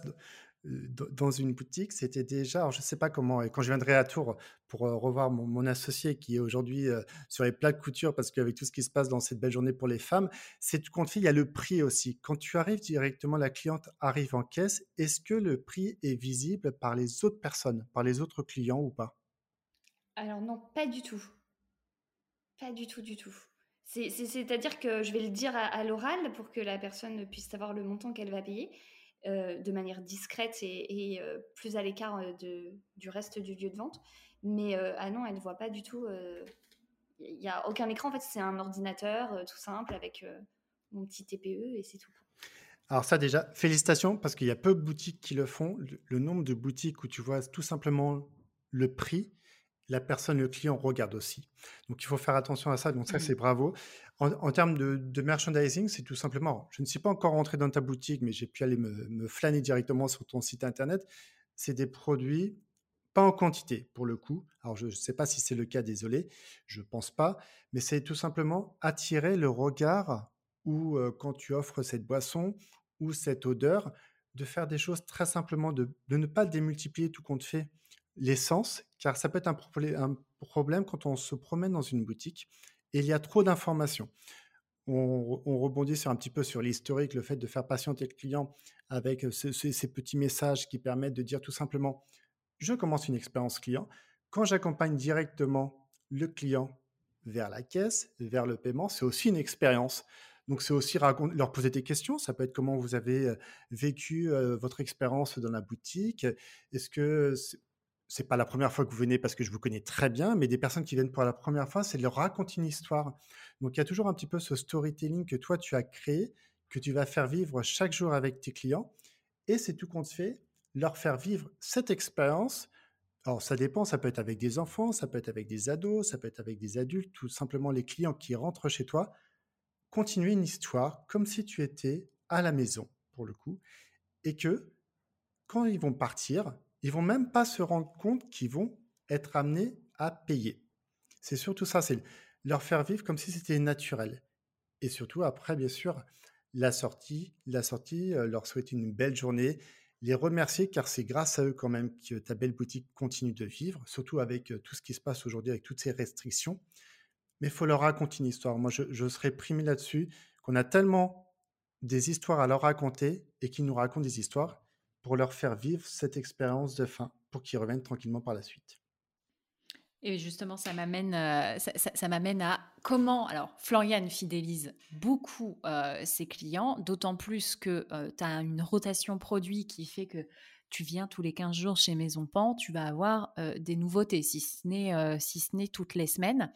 dans une boutique, c'était déjà, alors je ne sais pas comment, et quand je viendrai à Tours pour revoir mon, mon associé qui est aujourd'hui sur les plats de couture, parce qu'avec tout ce qui se passe dans cette belle journée pour les femmes, c'est tout compte fait, il y a le prix aussi. Quand tu arrives directement, la cliente arrive en caisse, est-ce que le prix est visible par les autres personnes, par les autres clients ou pas? Alors non, pas du tout. Pas du tout, du tout. C'est, c'est, c'est-à-dire que je vais le dire à, à l'oral pour que la personne puisse savoir le montant qu'elle va payer euh, de manière discrète et, et euh, plus à l'écart de, du reste du lieu de vente. Mais euh, ah non, elle ne voit pas du tout. Il euh, n'y a aucun écran. En fait, c'est un ordinateur euh, tout simple avec euh, mon petit T P E et c'est tout. Alors ça déjà, félicitations parce qu'il y a peu de boutiques qui le font. Le, le nombre de boutiques où tu vois tout simplement le prix, la personne, le client regarde aussi. Donc, il faut faire attention à ça. Donc, ça, mmh. c'est bravo. En, en termes de, de merchandising, c'est tout simplement, je ne suis pas encore rentré dans ta boutique, mais j'ai pu aller me, me flâner directement sur ton site Internet. C'est des produits pas en quantité, pour le coup. Alors, je ne sais pas si c'est le cas, désolé, je ne pense pas. Mais c'est tout simplement attirer le regard ou euh, quand tu offres cette boisson ou cette odeur, de faire des choses très simplement, de, de ne pas démultiplier tout compte fait. L'essence, car ça peut être un, pro- un problème quand on se promène dans une boutique et il y a trop d'informations. On, on rebondit sur un petit peu sur l'historique, le fait de faire patienter le client avec ce, ce, ces petits messages qui permettent de dire tout simplement « je commence une expérience client ». Quand j'accompagne directement le client vers la caisse, vers le paiement, c'est aussi une expérience. Donc, c'est aussi raconter, leur poser des questions. Ça peut être comment vous avez vécu euh, votre expérience dans la boutique. Est-ce que... c'est pas la première fois que vous venez parce que je vous connais très bien, mais des personnes qui viennent pour la première fois, c'est de leur raconter une histoire. Donc, il y a toujours un petit peu ce storytelling que toi, tu as créé, que tu vas faire vivre chaque jour avec tes clients. Et c'est tout compte fait, leur faire vivre cette expérience. Alors, ça dépend, ça peut être avec des enfants, ça peut être avec des ados, ça peut être avec des adultes, tout simplement les clients qui rentrent chez toi. Continuer une histoire comme si tu étais à la maison, pour le coup. Et que, quand ils vont partir... ils vont même pas se rendre compte qu'ils vont être amenés à payer. C'est surtout ça, c'est leur faire vivre comme si c'était naturel. Et surtout, après, bien sûr, la sortie, la sortie, leur souhaiter une belle journée, les remercier, car c'est grâce à eux quand même que ta belle boutique continue de vivre, surtout avec tout ce qui se passe aujourd'hui, avec toutes ces restrictions. Mais il faut leur raconter une histoire. Moi, je, je serais primé là-dessus qu'on a tellement des histoires à leur raconter et qu'ils nous racontent des histoires pour leur faire vivre cette expérience de fin pour qu'ils reviennent tranquillement par la suite. Et justement, ça m'amène, euh, ça, ça, ça m'amène à comment... Alors, Floriane fidélise beaucoup euh, ses clients, d'autant plus que euh, tu as une rotation produit qui fait que tu viens tous les quinze jours chez Maison Pan, tu vas avoir euh, des nouveautés, si ce n'est, euh, si ce n'est toutes les semaines.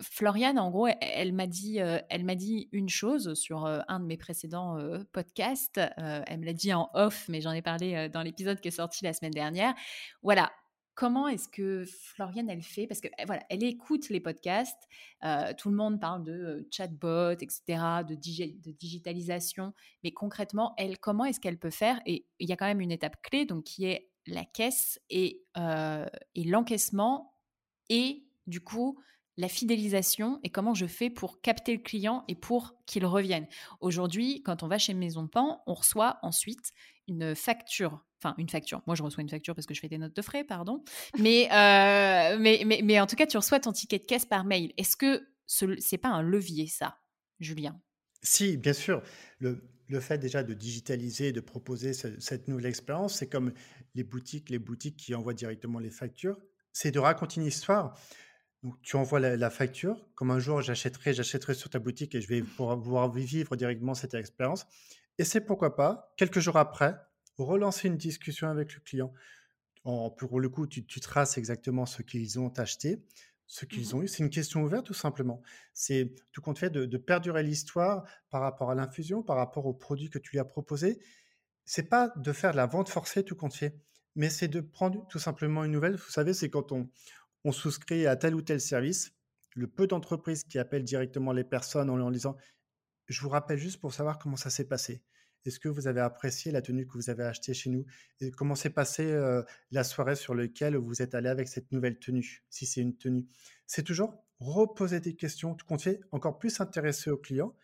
Floriane, en gros, elle, elle, m'a dit, euh, elle m'a dit une chose sur euh, un de mes précédents euh, podcasts. Euh, elle me l'a dit en off, mais j'en ai parlé euh, dans l'épisode qui est sorti la semaine dernière. Voilà. Comment est-ce que Floriane, elle fait? Parce que voilà, elle écoute les podcasts, euh, tout le monde parle de euh, chatbot, et cetera, de, digi- de digitalisation, mais concrètement, elle, comment est-ce qu'elle peut faire? Et il y a quand même une étape clé, donc qui est la caisse et, euh, et l'encaissement et du coup, la fidélisation et comment je fais pour capter le client et pour qu'il revienne. Aujourd'hui, quand on va chez Maison Pan, on reçoit ensuite une facture. Enfin, une facture. Moi, je reçois une facture parce que je fais des notes de frais, pardon. Mais, euh, mais, mais, mais en tout cas, tu reçois ton ticket de caisse par mail. Est-ce que ce n'est pas un levier, ça, Julien? Si, bien sûr. Le, le fait déjà de digitaliser, de proposer ce, cette nouvelle expérience, c'est comme les boutiques, les boutiques qui envoient directement les factures. C'est de raconter une histoire. Donc, tu envoies la, la facture. Comme un jour, j'achèterai, j'achèterai sur ta boutique et je vais pouvoir vivre directement cette expérience. Et c'est pourquoi pas, quelques jours après, relancer une discussion avec le client. En, pour le coup, tu, tu traces exactement ce qu'ils ont acheté, ce qu'ils ont eu. C'est une question ouverte, tout simplement. C'est tout compte fait de, de perdurer l'histoire par rapport à l'infusion, par rapport au produit que tu lui as proposé. C'est pas de faire de la vente forcée, tout compte fait, mais c'est de prendre tout simplement une nouvelle. Vous savez, c'est quand on, on souscrit à tel ou tel service, le peu d'entreprises qui appellent directement les personnes en, en disant « Je vous rappelle juste pour savoir comment ça s'est passé ». Est-ce que vous avez apprécié la tenue que vous avez achetée chez nous? Et comment s'est passée euh, la soirée sur laquelle vous êtes allé avec cette nouvelle tenue, si c'est une tenue? C'est toujours reposer des questions, tout compte fait, encore plus s'intéresser au client.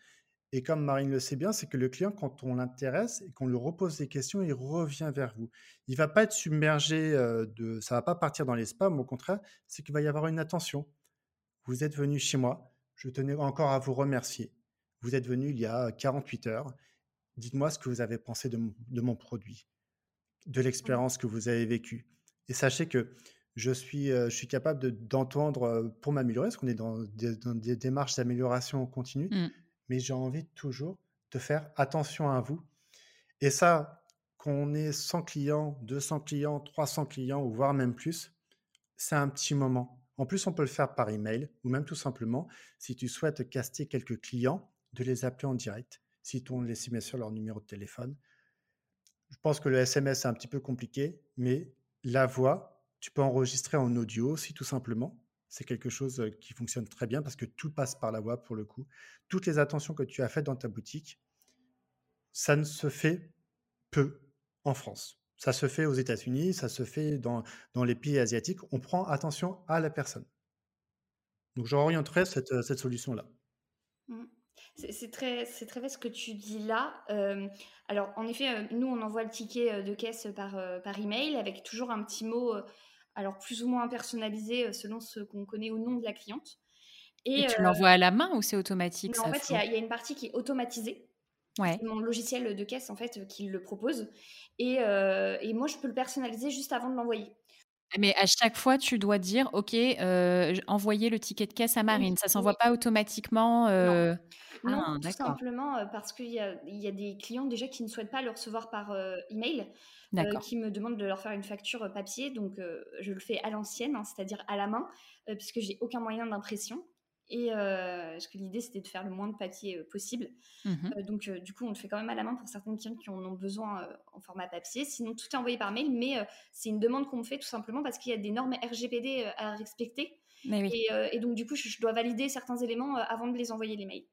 Et comme Marine le sait bien, c'est que le client, quand on l'intéresse et qu'on lui repose des questions, il revient vers vous. Il ne va pas être submergé, euh, de, ça ne va pas partir dans les spams, au contraire, c'est qu'il va y avoir une attention. Vous êtes venu chez moi, je tenais encore à vous remercier. Vous êtes venu il y a quarante-huit heures. Dites-moi ce que vous avez pensé de mon, de mon produit, de l'expérience que vous avez vécue. Et sachez que je suis, euh, je suis capable de, d'entendre pour m'améliorer, parce qu'on est dans des, dans des démarches d'amélioration continue, mm. mais j'ai envie toujours de faire attention à vous. Et ça, qu'on ait cent clients, deux cents clients, trois cents clients, ou voire même plus, c'est un petit moment. En plus, on peut le faire par email, ou même tout simplement, si tu souhaites caster quelques clients, de les appeler en direct. Si on les met sur leur numéro de téléphone. Je pense que le S M S, c'est un petit peu compliqué, mais la voix, tu peux enregistrer en audio aussi, tout simplement. C'est quelque chose qui fonctionne très bien parce que tout passe par la voix, pour le coup. Toutes les attentions que tu as faites dans ta boutique, ça ne se fait peu en France. Ça se fait aux États-Unis, ça se fait dans, dans les pays asiatiques. On prend attention à la personne. Donc, j'orienterai cette, cette solution-là. Mmh. C'est, c'est, très, c'est très vrai ce que tu dis là. Euh, alors, en effet, euh, nous, on envoie le ticket euh, de caisse par, euh, par email avec toujours un petit mot, euh, alors plus ou moins personnalisé euh, selon ce qu'on connaît ou non de la cliente. Et, Et tu euh, l'envoies à la main ou c'est automatique? Non, ça en fait, il y, y a une partie qui est automatisée. Ouais. C'est mon logiciel de caisse, en fait, qui le propose. Et, euh, et moi, je peux le personnaliser juste avant de l'envoyer. Mais à chaque fois, tu dois dire, OK, euh, envoyer le ticket de caisse à Marine. Ça ne s'envoie pas automatiquement euh... Non, non ah, tout d'accord. simplement parce qu'il y a, il y a des clients déjà qui ne souhaitent pas le recevoir par euh, email, euh, qui me demandent de leur faire une facture papier. Donc, euh, je le fais à l'ancienne, hein, c'est-à-dire à la main, euh, puisque je n'ai aucun moyen d'impression. Et euh, parce que l'idée, c'était de faire le moins de papier euh, possible. Mm-hmm. Euh, donc, euh, du coup, on le fait quand même à la main pour certaines clients qui en ont besoin euh, en format papier. Sinon, tout est envoyé par mail, mais euh, c'est une demande qu'on me fait tout simplement parce qu'il y a des normes R G P D euh, à respecter. Mais oui. et, euh, et donc, du coup, je, je dois valider certains éléments euh, avant de les envoyer les mails,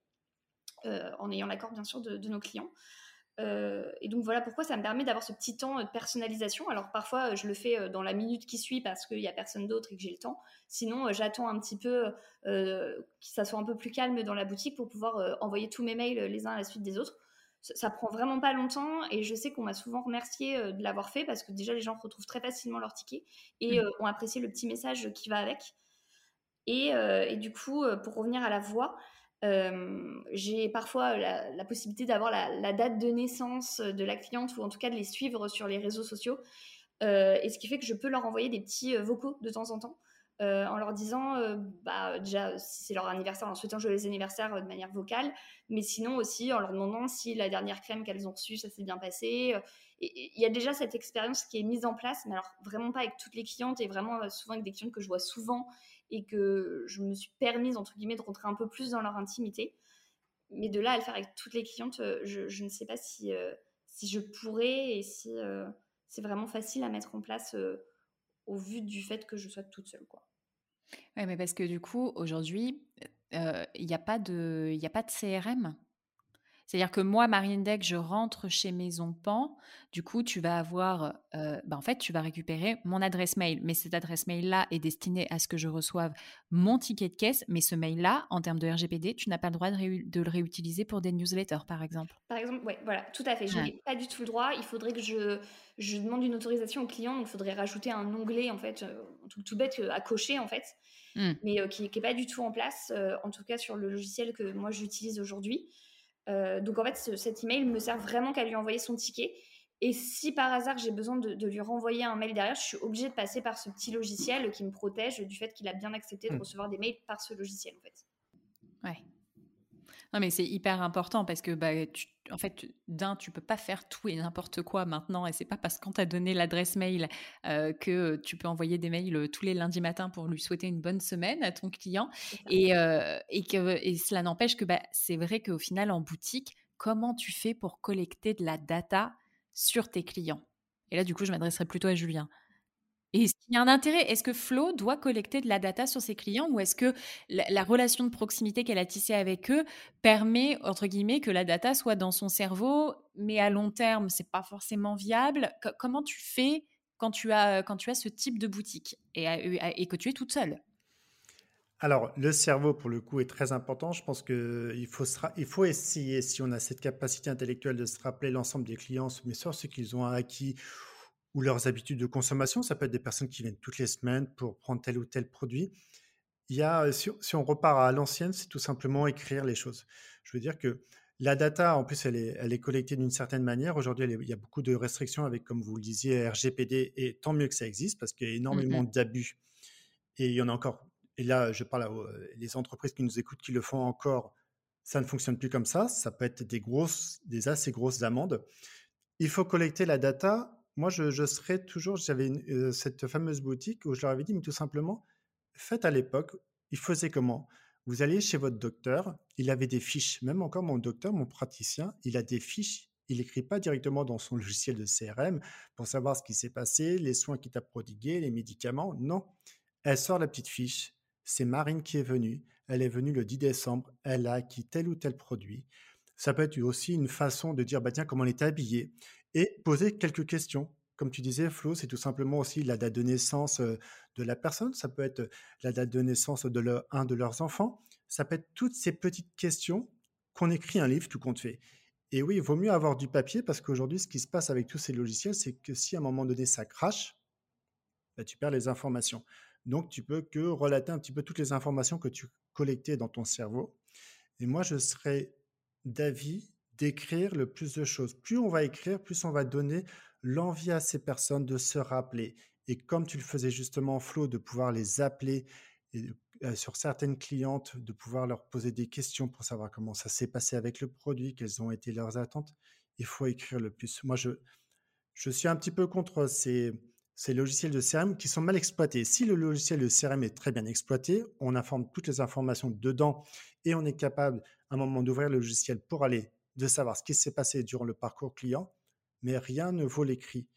euh, en ayant l'accord, bien sûr, de, de nos clients. Euh, et donc, voilà pourquoi ça me permet d'avoir ce petit temps de personnalisation. Alors, parfois, je le fais dans la minute qui suit parce qu'il n'y a personne d'autre et que j'ai le temps. Sinon, j'attends un petit peu euh, que ça soit un peu plus calme dans la boutique pour pouvoir euh, envoyer tous mes mails les uns à la suite des autres. Ça, ça prend vraiment pas longtemps et je sais qu'on m'a souvent remercié euh, de l'avoir fait parce que déjà, les gens retrouvent très facilement leur ticket et euh, ont apprécié le petit message qui va avec. Et, euh, et du coup, pour revenir à la voix... Euh, j'ai parfois la, la possibilité d'avoir la, la date de naissance de la cliente, ou en tout cas de les suivre sur les réseaux sociaux, euh, et ce qui fait que je peux leur envoyer des petits vocaux de temps en temps, euh, en leur disant euh, bah, déjà si c'est leur anniversaire, en souhaitant joyeux anniversaire euh, de manière vocale, mais sinon aussi en leur demandant si la dernière crème qu'elles ont reçue, ça s'est bien passé. Il y a déjà cette expérience qui est mise en place, mais alors vraiment pas avec toutes les clientes, et vraiment souvent avec des clientes que je vois souvent et que je me suis permise, entre guillemets, de rentrer un peu plus dans leur intimité. Mais de là à le faire avec toutes les clientes, je, je ne sais pas si, euh, si je pourrais, et si euh, c'est vraiment facile à mettre en place euh, au vu du fait que je sois toute seule, quoi. Oui, mais parce que du coup, aujourd'hui, il euh, n'y a pas de, y a pas de C R M. C'est-à-dire que moi, Marine Deck, je rentre chez Maison Pan. Du coup, tu vas avoir... Euh, bah en fait, tu vas récupérer mon adresse mail. Mais cette adresse mail-là est destinée à ce que je reçoive mon ticket de caisse. Mais ce mail-là, en termes de R G P D, tu n'as pas le droit de, ré- de le réutiliser pour des newsletters, par exemple. Par exemple, oui, voilà, tout à fait. Je ouais. n'ai pas du tout le droit. Il faudrait que je, je demande une autorisation au client. Donc, il faudrait rajouter un onglet, en fait, euh, tout, tout bête, euh, à cocher, en fait. Mm. Mais euh, qui n'est pas du tout en place, euh, en tout cas sur le logiciel que moi, j'utilise aujourd'hui. Euh, donc en fait ce, cet email me sert vraiment qu'à lui envoyer son ticket, et si par hasard j'ai besoin de, de lui renvoyer un mail derrière, je suis obligée de passer par ce petit logiciel qui me protège du fait qu'il a bien accepté de recevoir des mails par ce logiciel, en fait. Ouais. Non mais c'est hyper important, parce que bah, tu, en fait d'un, tu peux pas faire tout et n'importe quoi maintenant, et c'est pas parce qu'on t'a donné l'adresse mail euh, que tu peux envoyer des mails tous les lundis matins pour lui souhaiter une bonne semaine à ton client, et, euh, et, que, et cela n'empêche que bah, c'est vrai qu'au final en boutique, comment tu fais pour collecter de la data sur tes clients? Et là du coup je m'adresserai plutôt à Julien. Est-ce qu'il y a un intérêt? Est-ce que Flo doit collecter de la data sur ses clients, ou est-ce que la, la relation de proximité qu'elle a tissée avec eux permet, entre guillemets, que la data soit dans son cerveau, mais à long terme, c'est pas forcément viable? Qu- Comment tu fais quand tu as, quand tu as ce type de boutique et, à, et que tu es toute seule? Alors, le cerveau, pour le coup, est très important. Je pense qu'il faut, ra- il faut essayer, si on a cette capacité intellectuelle, de se rappeler l'ensemble des clients, mais sur ce qu'ils ont acquis, ou leurs habitudes de consommation. Ça peut être des personnes qui viennent toutes les semaines pour prendre tel ou tel produit. Il y a, si, si on repart à l'ancienne, c'est tout simplement écrire les choses. Je veux dire que la data, en plus, elle est, elle est collectée d'une certaine manière. Aujourd'hui, elle est, il y a beaucoup de restrictions avec, comme vous le disiez, R G P D, et tant mieux que ça existe, parce qu'il y a énormément mm-hmm. d'abus. Et il y en a encore. Et là, je parle à les entreprises qui nous écoutent, qui le font encore. Ça ne fonctionne plus comme ça. Ça peut être des grosses, des assez grosses amendes. Il faut collecter la data. Moi, je, je serais toujours, j'avais une, euh, cette fameuse boutique où je leur avais dit, mais tout simplement, faites à l'époque, ils faisaient comment? Vous alliez chez votre docteur, il avait des fiches. Même encore mon docteur, mon praticien, il a des fiches. Il n'écrit pas directement dans son logiciel de C R M pour savoir ce qui s'est passé, les soins qu'il t'a prodigués, les médicaments. Non, elle sort la petite fiche. C'est Marine qui est venue. Elle est venue le dix décembre. Elle a acquis tel ou tel produit. Ça peut être aussi une façon de dire, bah tiens, comment elle était habillée, et poser quelques questions. Comme tu disais, Flo, c'est tout simplement aussi la date de naissance de la personne. Ça peut être la date de naissance de leur, un de leurs enfants. Ça peut être toutes ces petites questions qu'on écrit un livre, tout compte fait. Et oui, il vaut mieux avoir du papier, parce qu'aujourd'hui, ce qui se passe avec tous ces logiciels, c'est que si à un moment donné, ça crache, bah, tu perds les informations. Donc, tu peux que relater un petit peu toutes les informations que tu collectais dans ton cerveau. Et moi, je serais d'avis d'écrire le plus de choses. Plus on va écrire, plus on va donner l'envie à ces personnes de se rappeler. Et comme tu le faisais justement, Flo, de pouvoir les appeler, et, euh, sur certaines clientes, de pouvoir leur poser des questions pour savoir comment ça s'est passé avec le produit, quelles ont été leurs attentes, il faut écrire le plus. Moi, je, je suis un petit peu contre ces, ces logiciels de C R M qui sont mal exploités. Si le logiciel de C R M est très bien exploité, on informe toutes les informations dedans et on est capable à un moment d'ouvrir le logiciel pour aller de savoir ce qui s'est passé durant le parcours client, mais rien ne vaut l'écrit.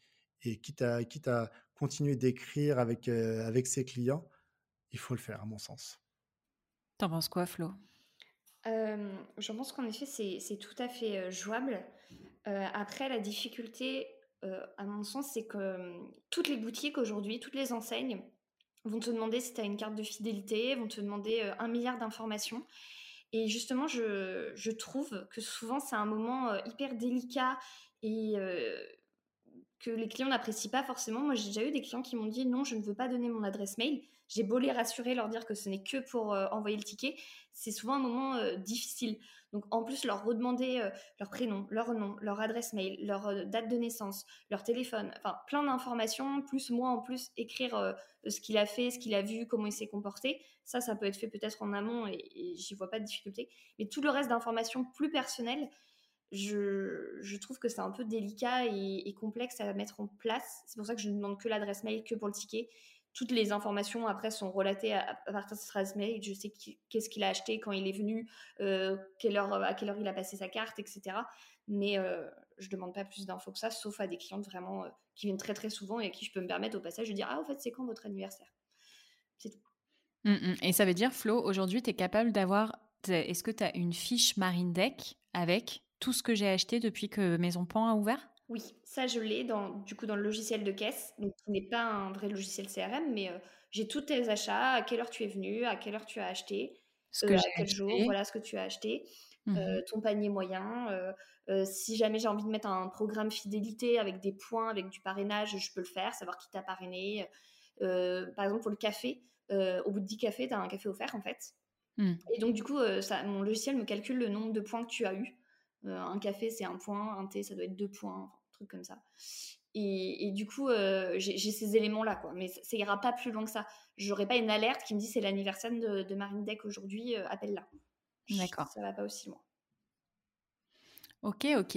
Et quitte à, quitte à continuer d'écrire avec, euh, avec ses clients, il faut le faire, à mon sens. T'en penses quoi, Flo? euh, J'en pense qu'en effet, c'est, c'est tout à fait euh, jouable. Euh, après, la difficulté, euh, à mon sens, c'est que euh, toutes les boutiques aujourd'hui, toutes les enseignes, vont te demander si tu as une carte de fidélité, vont te demander euh, un milliard d'informations. Et justement, je, je trouve que souvent, c'est un moment euh, hyper délicat et euh, que les clients n'apprécient pas forcément. Moi, j'ai déjà eu des clients qui m'ont dit « Non, je ne veux pas donner mon adresse mail ». J'ai beau les rassurer, leur dire que ce n'est que pour euh, envoyer le ticket. C'est souvent un moment euh, difficile. Donc, en plus, leur redemander euh, leur prénom, leur nom, leur adresse mail, leur euh, date de naissance, leur téléphone, enfin, plein d'informations, plus moi, en plus, écrire euh, ce qu'il a fait, ce qu'il a vu, comment il s'est comporté. Ça, ça peut être fait peut-être en amont et, et j'y vois pas de difficulté. Mais tout le reste d'informations plus personnelles, Je, je trouve que c'est un peu délicat et, et complexe à mettre en place. C'est pour ça que je ne demande que l'adresse mail, que pour le ticket. Toutes les informations après sont relatées à, à partir de cette adresse mail. Je sais qui, qu'est-ce qu'il a acheté, quand il est venu, euh, quelle heure, à quelle heure il a passé sa carte, et cetera. Mais euh, je ne demande pas plus d'infos que ça, sauf à des clientes vraiment euh, qui viennent très très souvent et à qui je peux me permettre au passage de dire « Ah, au fait, c'est quand votre anniversaire ?» C'est tout. Mm-mm. Et ça veut dire, Flo, aujourd'hui, tu es capable d'avoir... T'es... Est-ce que tu as une fiche Marine Deck avec tout ce que j'ai acheté depuis que Maison Pan a ouvert? Oui, ça je l'ai dans, du coup dans le logiciel de caisse, donc ce n'est pas un vrai logiciel C R M, mais euh, j'ai tous tes achats, à quelle heure tu es venu, à quelle heure tu as acheté, ce euh, que à j'ai quel acheté. jour, voilà ce que tu as acheté, mmh. euh, ton panier moyen, euh, euh, si jamais j'ai envie de mettre un programme fidélité avec des points, avec du parrainage, je peux le faire, savoir qui t'a parrainé, euh, par exemple pour le café, euh, au bout de dix cafés, tu as un café offert en fait, mmh. et donc du coup euh, ça, mon logiciel me calcule le nombre de points que tu as eu. Euh, un café c'est un point, un thé ça doit être deux points, enfin, un truc comme ça. Et, et du coup, euh, j'ai, j'ai ces éléments-là, quoi. Mais ça, ça ira pas plus loin que ça. J'aurai pas une alerte qui me dit c'est l'anniversaire de, de Marine Deck aujourd'hui, euh, appelle-la. D'accord. Ça va pas aussi loin. Ok, ok.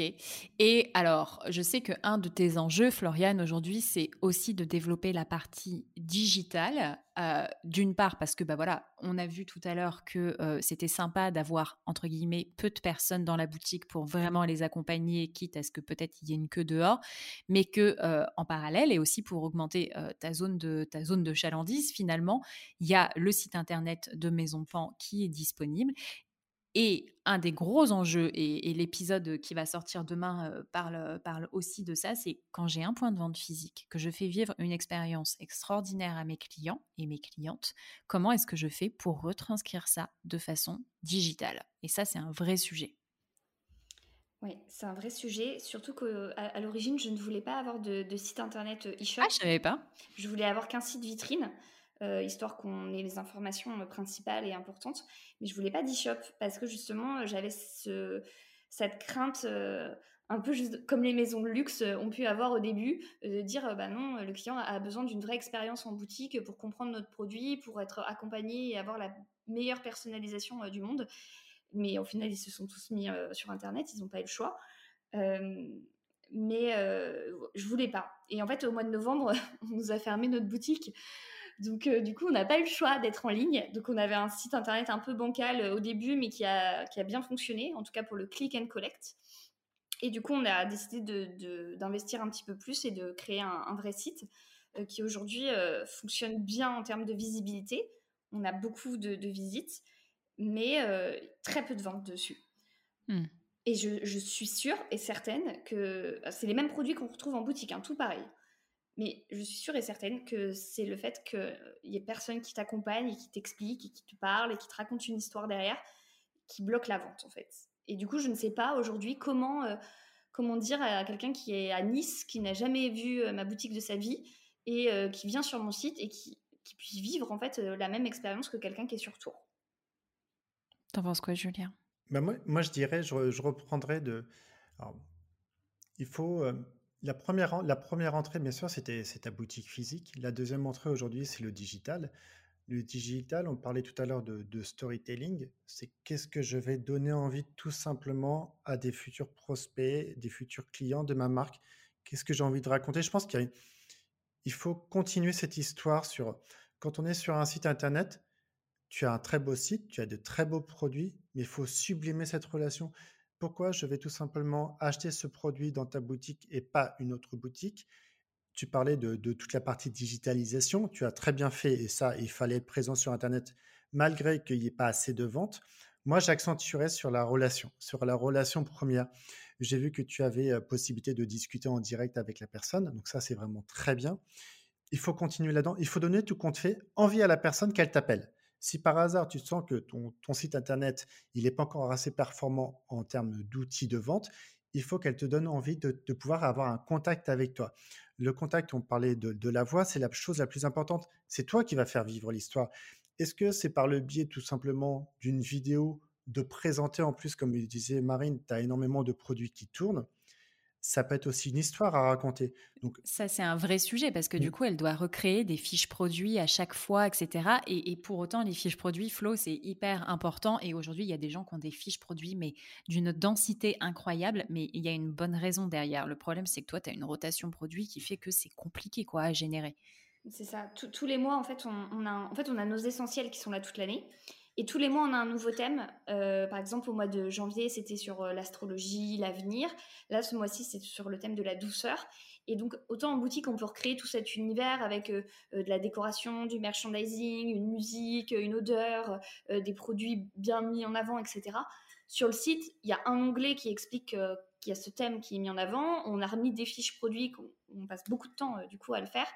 Et alors, je sais qu'un de tes enjeux, Floriane, aujourd'hui, c'est aussi de développer la partie digitale. Euh, d'une part, parce que, bah voilà, on a vu tout à l'heure que euh, c'était sympa d'avoir, entre guillemets, peu de personnes dans la boutique pour vraiment les accompagner, quitte à ce que peut-être il y ait une queue dehors, mais que, euh, en parallèle, et aussi pour augmenter euh, ta zone de, ta zone de chalandise, finalement, il y a le site internet de Maison Pan qui est disponible. Et un des gros enjeux, et, et l'épisode qui va sortir demain euh, parle, parle aussi de ça, c'est quand j'ai un point de vente physique, que je fais vivre une expérience extraordinaire à mes clients et mes clientes, comment est-ce que je fais pour retranscrire ça de façon digitale? Et ça, c'est un vrai sujet. Oui, c'est un vrai sujet, surtout qu'à l'origine, je ne voulais pas avoir de, de site internet e-shop. Ah, je ne savais pas. Je voulais avoir qu'un site vitrine. Euh, histoire qu'on ait les informations euh, principales et importantes, mais je voulais pas d'e-shop parce que justement euh, j'avais ce, cette crainte euh, un peu juste comme les maisons de luxe euh, ont pu avoir au début, euh, de dire euh, bah non, le client a besoin d'une vraie expérience en boutique pour comprendre notre produit, pour être accompagné et avoir la meilleure personnalisation euh, du monde, mais au final ils se sont tous mis euh, sur internet, ils n'ont pas eu le choix. euh, mais euh, je voulais pas, et en fait au mois de novembre on nous a fermé notre boutique. Donc, euh, du coup, on n'a pas eu le choix d'être en ligne. Donc, on avait un site internet un peu bancal euh, au début, mais qui a, qui a bien fonctionné, en tout cas pour le click and collect. Et du coup, on a décidé de, de, d'investir un petit peu plus et de créer un, un vrai site euh, qui, aujourd'hui, euh, fonctionne bien en termes de visibilité. On a beaucoup de, de visites, mais euh, très peu de ventes dessus. Mmh. Et je, je suis sûre et certaine que... C'est les mêmes produits qu'on retrouve en boutique, hein, tout pareil. Mais je suis sûre et certaine que c'est le fait qu'il y ait personne qui t'accompagne et qui t'explique et qui te parle et qui te raconte une histoire derrière qui bloque la vente, en fait. Et du coup, je ne sais pas aujourd'hui comment, euh, comment dire à quelqu'un qui est à Nice, qui n'a jamais vu euh, ma boutique de sa vie et euh, qui vient sur mon site et qui, qui puisse vivre, en fait, euh, la même expérience que quelqu'un qui est sur Tours. T'en penses quoi, Julien ? Bah moi, moi, je dirais, je, je reprendrais de... Alors, il faut... Euh... La première, la première entrée, bien sûr, c'était, c'est ta boutique physique. La deuxième entrée aujourd'hui, c'est le digital. Le digital, on parlait tout à l'heure de, de storytelling. C'est qu'est-ce que je vais donner envie tout simplement à des futurs prospects, des futurs clients de ma marque. Qu'est-ce que j'ai envie de raconter? Je pense qu'il il faut continuer cette histoire sur... Quand on est sur un site internet, tu as un très beau site, tu as de très beaux produits, mais il faut sublimer cette relation. Pourquoi je vais tout simplement acheter ce produit dans ta boutique et pas une autre boutique? Tu parlais de, de toute la partie digitalisation. Tu as très bien fait, et ça, il fallait être présent sur Internet malgré qu'il n'y ait pas assez de ventes. Moi, j'accentuerais sur la relation, sur la relation première. J'ai vu que tu avais possibilité de discuter en direct avec la personne. Donc ça, c'est vraiment très bien. Il faut continuer là-dedans. Il faut donner tout compte fait envie à la personne qu'elle t'appelle. Si par hasard, tu sens que ton, ton site Internet il n'est pas encore assez performant en termes d'outils de vente, il faut qu'elle te donne envie de, de pouvoir avoir un contact avec toi. Le contact, on parlait de, de la voix, c'est la chose la plus importante. C'est toi qui vas faire vivre l'histoire. Est-ce que c'est par le biais tout simplement d'une vidéo, de présenter en plus, comme le disait Marine, tu as énormément de produits qui tournent? Ça peut être aussi une histoire à raconter. Donc, ça, c'est un vrai sujet parce que oui. Du coup, elle doit recréer des fiches produits à chaque fois, et cetera. Et, et pour autant, les fiches produits, Flo, c'est hyper important. Et aujourd'hui, il y a des gens qui ont des fiches produits, mais d'une densité incroyable. Mais il y a une bonne raison derrière. Le problème, c'est que toi, tu as une rotation produit qui fait que c'est compliqué quoi, à générer. C'est ça. Tous, tous les mois, en fait on, on a, en fait, on a nos essentiels qui sont là toute l'année. Et tous les mois, on a un nouveau thème. Euh, par exemple, au mois de janvier, c'était sur l'astrologie, l'avenir. Là, ce mois-ci, c'est sur le thème de la douceur. Et donc, autant en boutique, on peut recréer tout cet univers avec euh, de la décoration, du merchandising, une musique, une odeur, euh, des produits bien mis en avant, et cetera. Sur le site, il y a un onglet qui explique euh, qu'il y a ce thème qui est mis en avant. On a remis des fiches produits qu'on on passe beaucoup de temps, euh, du coup, à le faire.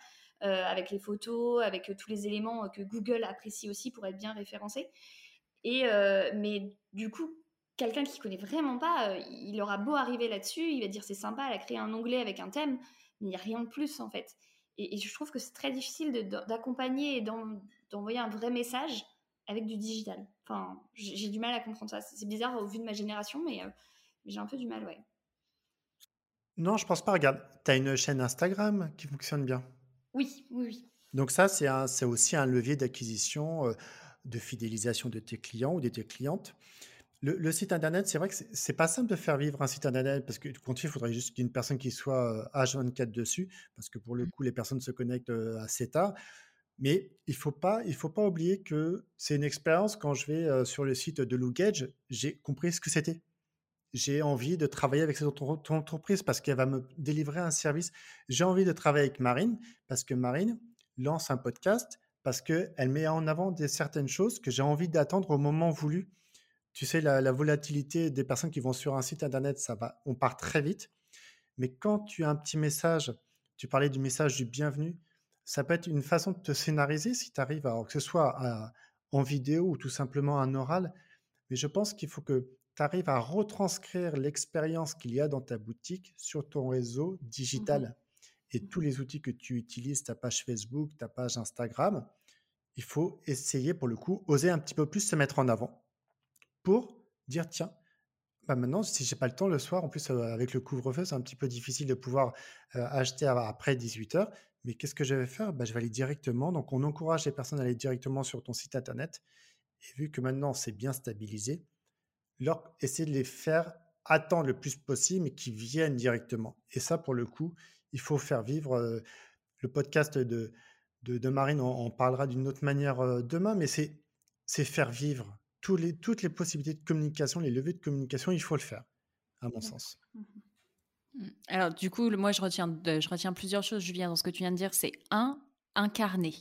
Euh, avec les photos, avec euh, tous les éléments euh, que Google apprécie aussi pour être bien référencé. Et, euh, mais du coup, quelqu'un qui ne connaît vraiment pas, euh, il aura beau arriver là-dessus, il va dire c'est sympa, elle a créé un onglet avec un thème, mais il n'y a rien de plus en fait. Et, et je trouve que c'est très difficile de, de, d'accompagner et d'en, d'envoyer un vrai message avec du digital. Enfin, j'ai, j'ai du mal à comprendre ça. C'est, c'est bizarre au vu de ma génération, mais euh, j'ai un peu du mal, ouais. Non, je pense pas. Regarde, tu as une chaîne Instagram qui fonctionne bien. Oui, oui, oui. Donc ça, c'est, un, c'est aussi un levier d'acquisition, euh, de fidélisation de tes clients ou de tes clientes. Le, le site internet, c'est vrai que c'est, c'est pas simple de faire vivre un site internet parce que quand il faudrait juste qu'il y ait une personne qui soit euh, H vingt-quatre dessus, parce que pour le coup, les personnes se connectent euh, assez tard. Mais il faut pas, il faut pas oublier que c'est une expérience. Quand je vais euh, sur le site de Lougage, j'ai compris ce que c'était. J'ai envie de travailler avec cette autre entreprise parce qu'elle va me délivrer un service. J'ai envie de travailler avec Marine parce que Marine lance un podcast, parce qu'elle met en avant des, certaines choses que j'ai envie d'attendre au moment voulu. Tu sais, la, la volatilité des personnes qui vont sur un site internet, ça va, on part très vite. Mais quand tu as un petit message, tu parlais du message du bienvenu, ça peut être une façon de te scénariser si tu arrives, que ce soit à, en vidéo ou tout simplement en oral. Mais je pense qu'il faut que tu arrives à retranscrire l'expérience qu'il y a dans ta boutique sur ton réseau digital. Mmh. Et tous les outils que tu utilises, ta page Facebook, ta page Instagram, il faut essayer pour le coup, oser un petit peu plus se mettre en avant pour dire tiens, bah maintenant, si je n'ai pas le temps le soir, en plus euh, avec le couvre-feu, c'est un petit peu difficile de pouvoir euh, acheter après dix-huit heures, mais qu'est-ce que je vais faire? Bah, je vais aller directement. Donc, on encourage les personnes à aller directement sur ton site internet. Et vu que maintenant, c'est bien stabilisé, leur essayer de les faire attendre le plus possible, mais qu'ils viennent directement. Et ça, pour le coup, il faut faire vivre. Euh, le podcast de, de, de Marine, on, on parlera d'une autre manière euh, demain, mais c'est, c'est faire vivre. Tous les, toutes les possibilités de communication, les leviers de communication, il faut le faire, à mon sens. Alors, du coup, moi, je retiens, je retiens plusieurs choses, Julien, dans ce que tu viens de dire. C'est un, incarner.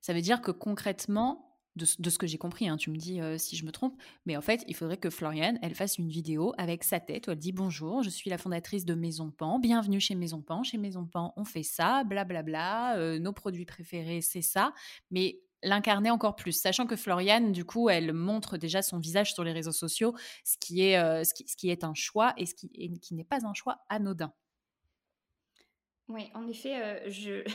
Ça veut dire que concrètement, De, de ce que j'ai compris, hein, tu me dis euh, si je me trompe, mais en fait, il faudrait que Floriane, elle fasse une vidéo avec sa tête où elle dit « Bonjour, je suis la fondatrice de Maison Pan, bienvenue chez Maison Pan, chez Maison Pan, on fait ça, blablabla, euh, nos produits préférés, c'est ça », mais l'incarner encore plus, sachant que Floriane, du coup, elle montre déjà son visage sur les réseaux sociaux, ce qui est, euh, ce qui, ce qui est un choix et ce qui, et qui n'est pas un choix anodin. Oui, en effet, euh, je...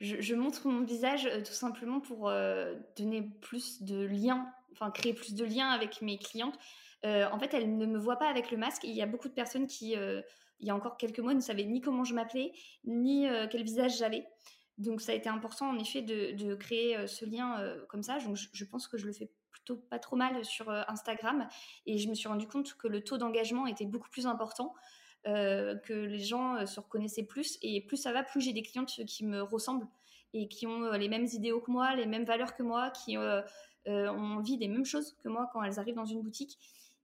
Je, je montre mon visage euh, tout simplement pour euh, donner plus de liens, enfin créer plus de liens avec mes clientes. Euh, en fait, elles ne me voient pas avec le masque. Il y a beaucoup de personnes qui, euh, il y a encore quelques mois, ne savaient ni comment je m'appelais, ni euh, quel visage j'avais. Donc, ça a été important, en effet, de, de créer euh, ce lien euh, comme ça. Donc, je, je pense que je le fais plutôt pas trop mal sur euh, Instagram. Et je me suis rendu compte que le taux d'engagement était beaucoup plus important. Euh, que les gens euh, se reconnaissaient plus, et plus ça va, plus j'ai des clientes qui me ressemblent et qui ont euh, les mêmes idéaux que moi, les mêmes valeurs que moi, qui euh, euh, ont envie des mêmes choses que moi quand elles arrivent dans une boutique.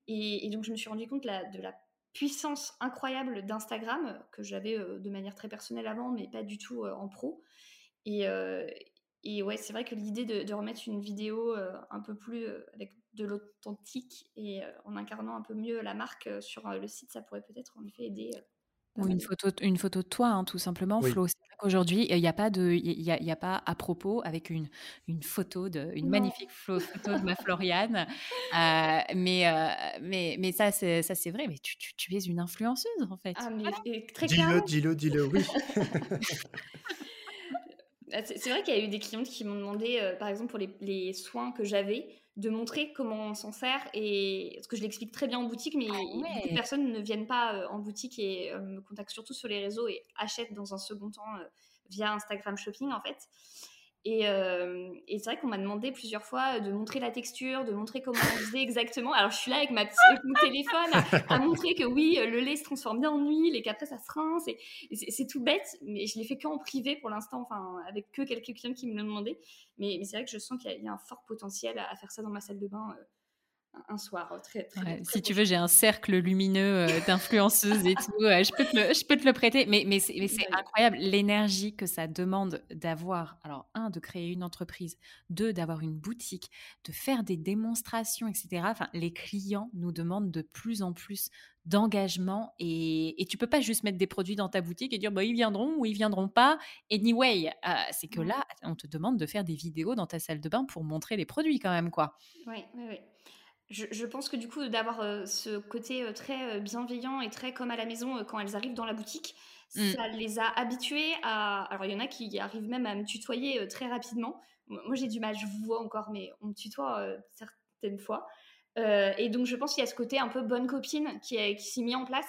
Et, et donc je me suis rendu compte la, de la puissance incroyable d'Instagram que j'avais euh, de manière très personnelle avant, mais pas du tout euh, en pro. Et, euh, et ouais, c'est vrai que l'idée de, de remettre une vidéo euh, un peu plus euh, avec de l'authentique et euh, en incarnant un peu mieux la marque euh, sur euh, le site, ça pourrait peut-être en effet aider. Euh, Ou une photo, une photo de toi, hein, tout simplement, oui. Flo. C'est Aujourd'hui, il n'y a pas de, il y a, il y a pas à propos avec une une photo de, une non. magnifique photo de ma Floriane. Euh, mais euh, mais mais ça c'est ça c'est vrai. Mais tu tu, tu es une influenceuse en fait. Ah mais voilà. Très clairement. Dis-le, dis-le, dis-le, oui. C'est vrai qu'il y a eu des clientes qui m'ont demandé, euh, par exemple pour les, les soins que j'avais, de montrer comment on s'en sert, et parce que je l'explique très bien en boutique, mais ah ouais. beaucoup de personnes ne viennent pas euh, en boutique et euh, me contactent surtout sur les réseaux et achètent dans un second temps euh, via Instagram Shopping en fait. Et, euh, et c'est vrai qu'on m'a demandé plusieurs fois de montrer la texture, de montrer comment on faisait exactement. Alors, je suis là avec, ma, avec mon téléphone à, à montrer que oui, le lait se transforme bien en huile et qu'après, ça se rince. Et, et c'est, c'est tout bête, mais je ne l'ai fait qu'en privé pour l'instant, enfin, avec que quelques clients qui me l'ont demandé. Mais, mais c'est vrai que je sens qu'il y a, il y a un fort potentiel à, à faire ça dans ma salle de bain euh, un soir. Très, très, ouais, très si très tu veux, j'ai un cercle lumineux euh, d'influenceuses et tout. Euh, je, peux te le, je peux te le prêter. Mais, mais c'est, mais c'est ouais. incroyable l'énergie que ça demande d'avoir. Alors, un, de créer une entreprise. Deux, d'avoir une boutique. De faire des démonstrations, et cetera. Enfin, les clients nous demandent de plus en plus d'engagement. Et, et tu ne peux pas juste mettre des produits dans ta boutique et dire bah, ils viendront ou ils ne viendront pas. Anyway, euh, c'est que là, on te demande de faire des vidéos dans ta salle de bain pour montrer les produits quand même, quoi. Oui, oui, oui. Je, je pense que du coup, d'avoir euh, ce côté euh, très euh, bienveillant et très comme à la maison euh, quand elles arrivent dans la boutique, mm. ça les a habituées à... Alors, il y en a qui arrivent même à me tutoyer euh, très rapidement. Moi, j'ai du mal, je vous vois encore, mais on me tutoie euh, certaines fois. Euh, et donc, je pense qu'il y a ce côté un peu bonne copine qui, a, qui s'est mis en place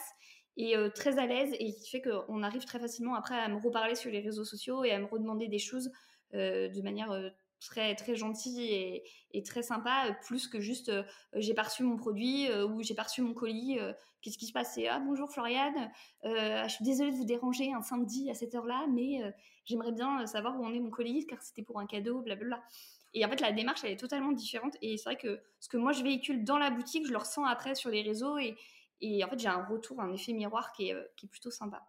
et euh, très à l'aise, et qui fait qu'on arrive très facilement après à me reparler sur les réseaux sociaux et à me redemander des choses euh, de manière... Euh, très très gentil et, et très sympa, plus que juste euh, j'ai pas reçu mon produit euh, ou j'ai pas reçu mon colis, euh, qu'est-ce qui se passe, c'est ah bonjour Floriane, euh, je suis désolée de vous déranger un samedi à cette heure là, mais euh, j'aimerais bien savoir où en est mon colis car c'était pour un cadeau, blablabla. Et en fait la démarche elle est totalement différente, et c'est vrai que ce que moi je véhicule dans la boutique je le ressens après sur les réseaux, et, et en fait j'ai un retour, un effet miroir qui est, qui est plutôt sympa.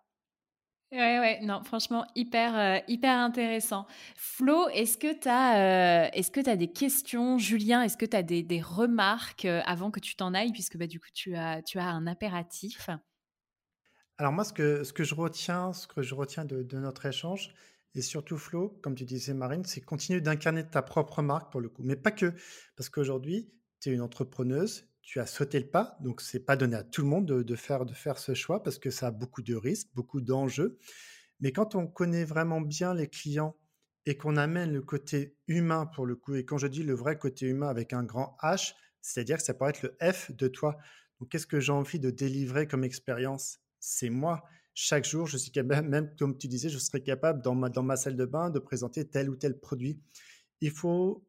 Ouais, ouais, non, franchement, hyper, euh, hyper intéressant. Flo, est-ce que tu as, euh, est-ce que tu as des questions? Julien, est-ce que tu as des, des remarques euh, avant que tu t'en ailles, puisque bah, du coup, tu as, tu as un impératif? Alors moi, ce que, ce que je retiens, ce que je retiens de, de notre échange, et surtout Flo, comme tu disais Marine, c'est continuer d'incarner ta propre marque pour le coup, mais pas que, parce qu'aujourd'hui, tu es une entrepreneuse. Tu as sauté le pas, donc ce n'est pas donné à tout le monde de, de, faire, de faire ce choix parce que ça a beaucoup de risques, beaucoup d'enjeux. Mais quand on connaît vraiment bien les clients et qu'on amène le côté humain pour le coup, et quand je dis le vrai côté humain avec un grand H, c'est-à-dire que ça pourrait être le F de toi. Donc qu'est-ce que j'ai envie de délivrer comme expérience? C'est moi. Chaque jour, je suis capable, même comme tu disais, je serais capable dans ma, dans ma salle de bain de présenter tel ou tel produit. Il faut...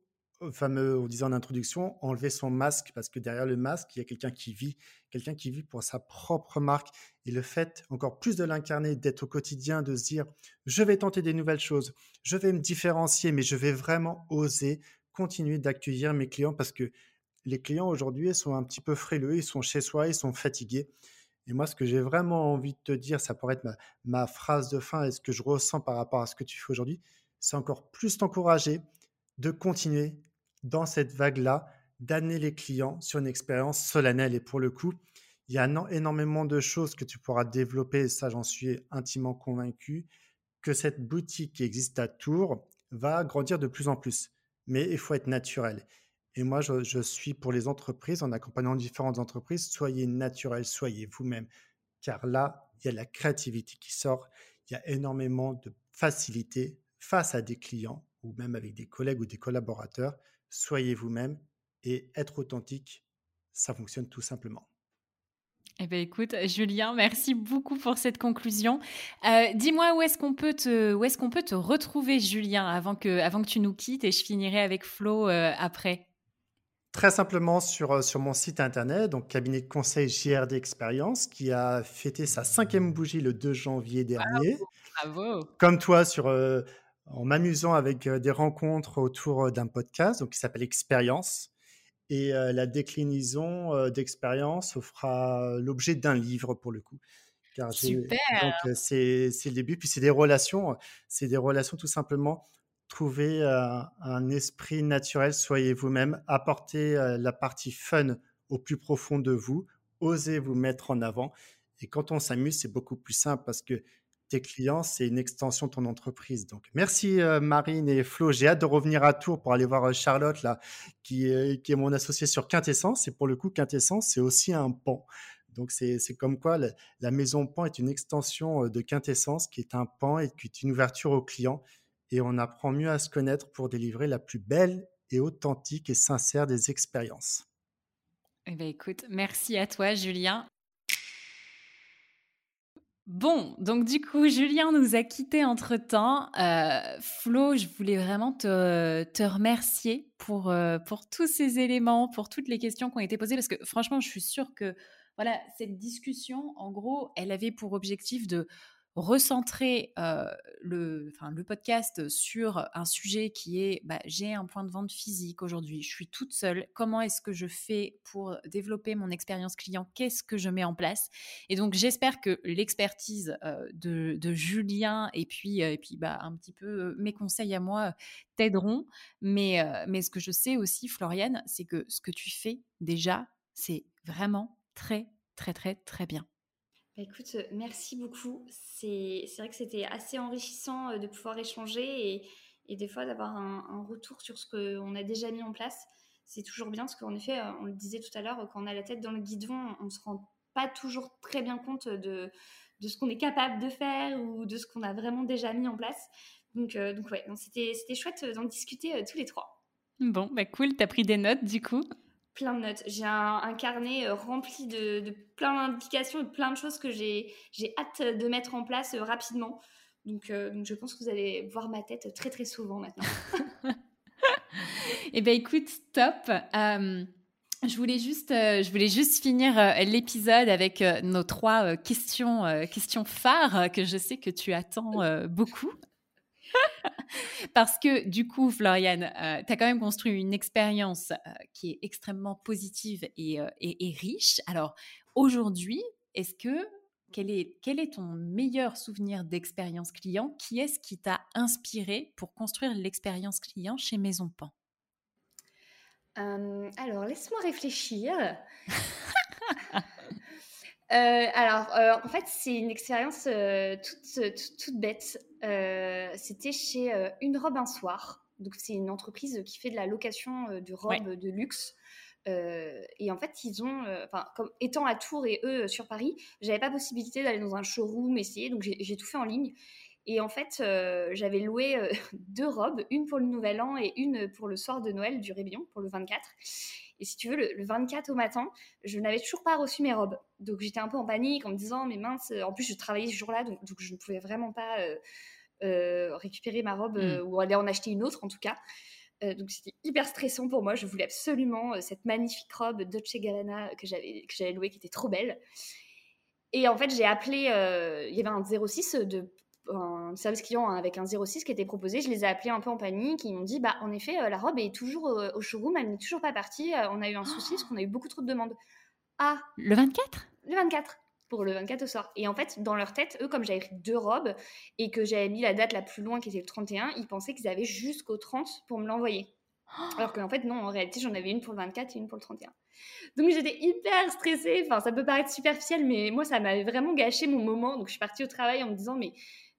fameux, on disait en introduction, enlever son masque, parce que derrière le masque, il y a quelqu'un qui vit, quelqu'un qui vit pour sa propre marque. Et le fait, encore plus de l'incarner, d'être au quotidien, de se dire, je vais tenter des nouvelles choses, je vais me différencier, mais je vais vraiment oser continuer d'accueillir mes clients, parce que les clients aujourd'hui, ils sont un petit peu frileux, ils sont chez soi, ils sont fatigués. Et moi, ce que j'ai vraiment envie de te dire, ça pourrait être ma, ma phrase de fin, et ce que je ressens par rapport à ce que tu fais aujourd'hui, c'est encore plus t'encourager de continuer dans cette vague-là, d'amener les clients sur une expérience solennelle. Et pour le coup, il y a énormément de choses que tu pourras développer, et ça j'en suis intimement convaincu, que cette boutique qui existe à Tours va grandir de plus en plus. Mais il faut être naturel. Et moi, je, je suis pour les entreprises, en accompagnant différentes entreprises, soyez naturel, soyez vous-même. Car là, il y a de la créativité qui sort, il y a énormément de facilité face à des clients, ou même avec des collègues ou des collaborateurs. Soyez vous-même et être authentique, ça fonctionne tout simplement. Eh bien, écoute, Julien, merci beaucoup pour cette conclusion. Euh, dis-moi où est-ce qu'on peut te, où est-ce qu'on peut te retrouver, Julien, avant que, avant que tu nous quittes, et je finirai avec Flo euh, après. Très simplement sur, sur mon site internet, donc cabinet de conseil J R D Expérience, qui a fêté sa cinquième bougie le deux janvier dernier. Bravo, bravo. Comme toi, sur... Euh, en m'amusant avec des rencontres autour d'un podcast donc qui s'appelle Expérience, et euh, la déclinaison euh, d'Expérience fera l'objet d'un livre pour le coup. Car super. Donc euh, c'est c'est le début, puis c'est des relations, c'est des relations tout simplement. Trouvez euh, un esprit naturel, soyez vous-même, apportez euh, la partie fun au plus profond de vous, osez vous mettre en avant. Et quand on s'amuse, c'est beaucoup plus simple parce que tes clients, c'est une extension de ton entreprise. Donc, merci euh, Marine et Flo. J'ai hâte de revenir à Tours pour aller voir euh, Charlotte, là, qui, euh, qui est mon associée sur Quintessence. Et pour le coup, Quintessence, c'est aussi un pan. Donc, c'est, c'est comme quoi la, la Maison Pan est une extension euh, de Quintessence, qui est un pan et qui est une ouverture aux clients. Et on apprend mieux à se connaître pour délivrer la plus belle et authentique et sincère des expériences. Eh bien, écoute, merci à toi, Julien. Bon, donc du coup, Julien nous a quittés entre-temps. Euh, Flo, je voulais vraiment te, te remercier pour, euh, pour tous ces éléments, pour toutes les questions qui ont été posées, parce que franchement, je suis sûre que voilà, cette discussion, en gros, elle avait pour objectif de recentrer euh, le, enfin, le podcast sur un sujet qui est bah, j'ai un point de vente physique aujourd'hui, je suis toute seule, comment est-ce que je fais pour développer mon expérience client, qu'est-ce que je mets en place. Et donc j'espère que l'expertise euh, de, de Julien et puis, euh, et puis bah, un petit peu euh, mes conseils à moi euh, t'aideront, mais, euh, mais ce que je sais aussi, Floriane, c'est que ce que tu fais déjà, c'est vraiment très très très très bien. Écoute, merci beaucoup. C'est, c'est vrai que c'était assez enrichissant de pouvoir échanger et, et des fois d'avoir un, un retour sur ce qu'on a déjà mis en place. C'est toujours bien parce qu'en effet, on le disait tout à l'heure, quand on a la tête dans le guidon, on ne se rend pas toujours très bien compte de, de ce qu'on est capable de faire ou de ce qu'on a vraiment déjà mis en place. Donc, euh, donc ouais, donc c'était, c'était chouette d'en discuter euh, tous les trois. Bon, bah cool, t'as pris des notes du coup ? Plein de notes. J'ai un, un carnet rempli de, de plein d'indications et de plein de choses que j'ai, j'ai hâte de mettre en place rapidement. Donc, euh, donc, je pense que vous allez voir ma tête très, très souvent maintenant. Eh bien, écoute, top. Euh, je, voulais juste, euh, je voulais juste finir euh, l'épisode avec euh, nos trois euh, questions, euh, questions phares que je sais que tu attends euh, beaucoup. Parce que du coup, Floriane, euh, tu as quand même construit une expérience euh, qui est extrêmement positive et, euh, et, et riche. Alors aujourd'hui, est-ce que, quel est, quel est ton meilleur souvenir d'expérience client ? Qui est-ce qui t'a inspiré pour construire l'expérience client chez Maison Pan ? euh, Alors, laisse-moi réfléchir. Euh, alors, euh, en fait, c'est une expérience euh, toute, toute, toute bête. Euh, c'était chez euh, Une robe un soir. Donc, c'est une entreprise qui fait de la location euh, de robes ouais. de luxe. Euh, et en fait, ils ont, euh, comme étant à Tours et eux euh, sur Paris, j'avais pas possibilité d'aller dans un showroom essayer. Donc, j'ai, j'ai tout fait en ligne. Et en fait, euh, j'avais loué euh, deux robes, une pour le Nouvel An et une pour le soir de Noël du Réveillon, pour le vingt-quatre. Et si tu veux, le, le vingt-quatre au matin, je n'avais toujours pas reçu mes robes. Donc, j'étais un peu en panique en me disant, mais mince, en plus, je travaillais ce jour-là, donc, donc je ne pouvais vraiment pas euh, euh, récupérer ma robe euh, ou aller en acheter une autre, en tout cas. Euh, donc, c'était hyper stressant pour moi. Je voulais absolument euh, cette magnifique robe Dolce and Gabbana que j'avais, que j'avais louée, qui était trop belle. Et en fait, j'ai appelé, euh, il y avait un zéro six de... un service client avec un zéro six qui était proposé. Je les ai appelés un peu en panique, ils m'ont dit bah en effet euh, la robe est toujours euh, au showroom, elle n'est toujours pas partie, euh, on a eu un souci oh. parce qu'on a eu beaucoup trop de demandes. Ah, le vingt-quatre ? Le vingt-quatre, pour le vingt-quatre au soir. Et en fait, dans leur tête, eux, comme j'avais pris deux robes et que j'avais mis la date la plus loin qui était le trente et un, ils pensaient qu'ils avaient jusqu'au trente pour me l'envoyer. Alors qu'en fait, non, en réalité, j'en avais une pour le vingt-quatre et une pour le trente et un. Donc, j'étais hyper stressée. Enfin, ça peut paraître superficiel, mais moi, ça m'avait vraiment gâché mon moment. Donc, je suis partie au travail en me disant, mais,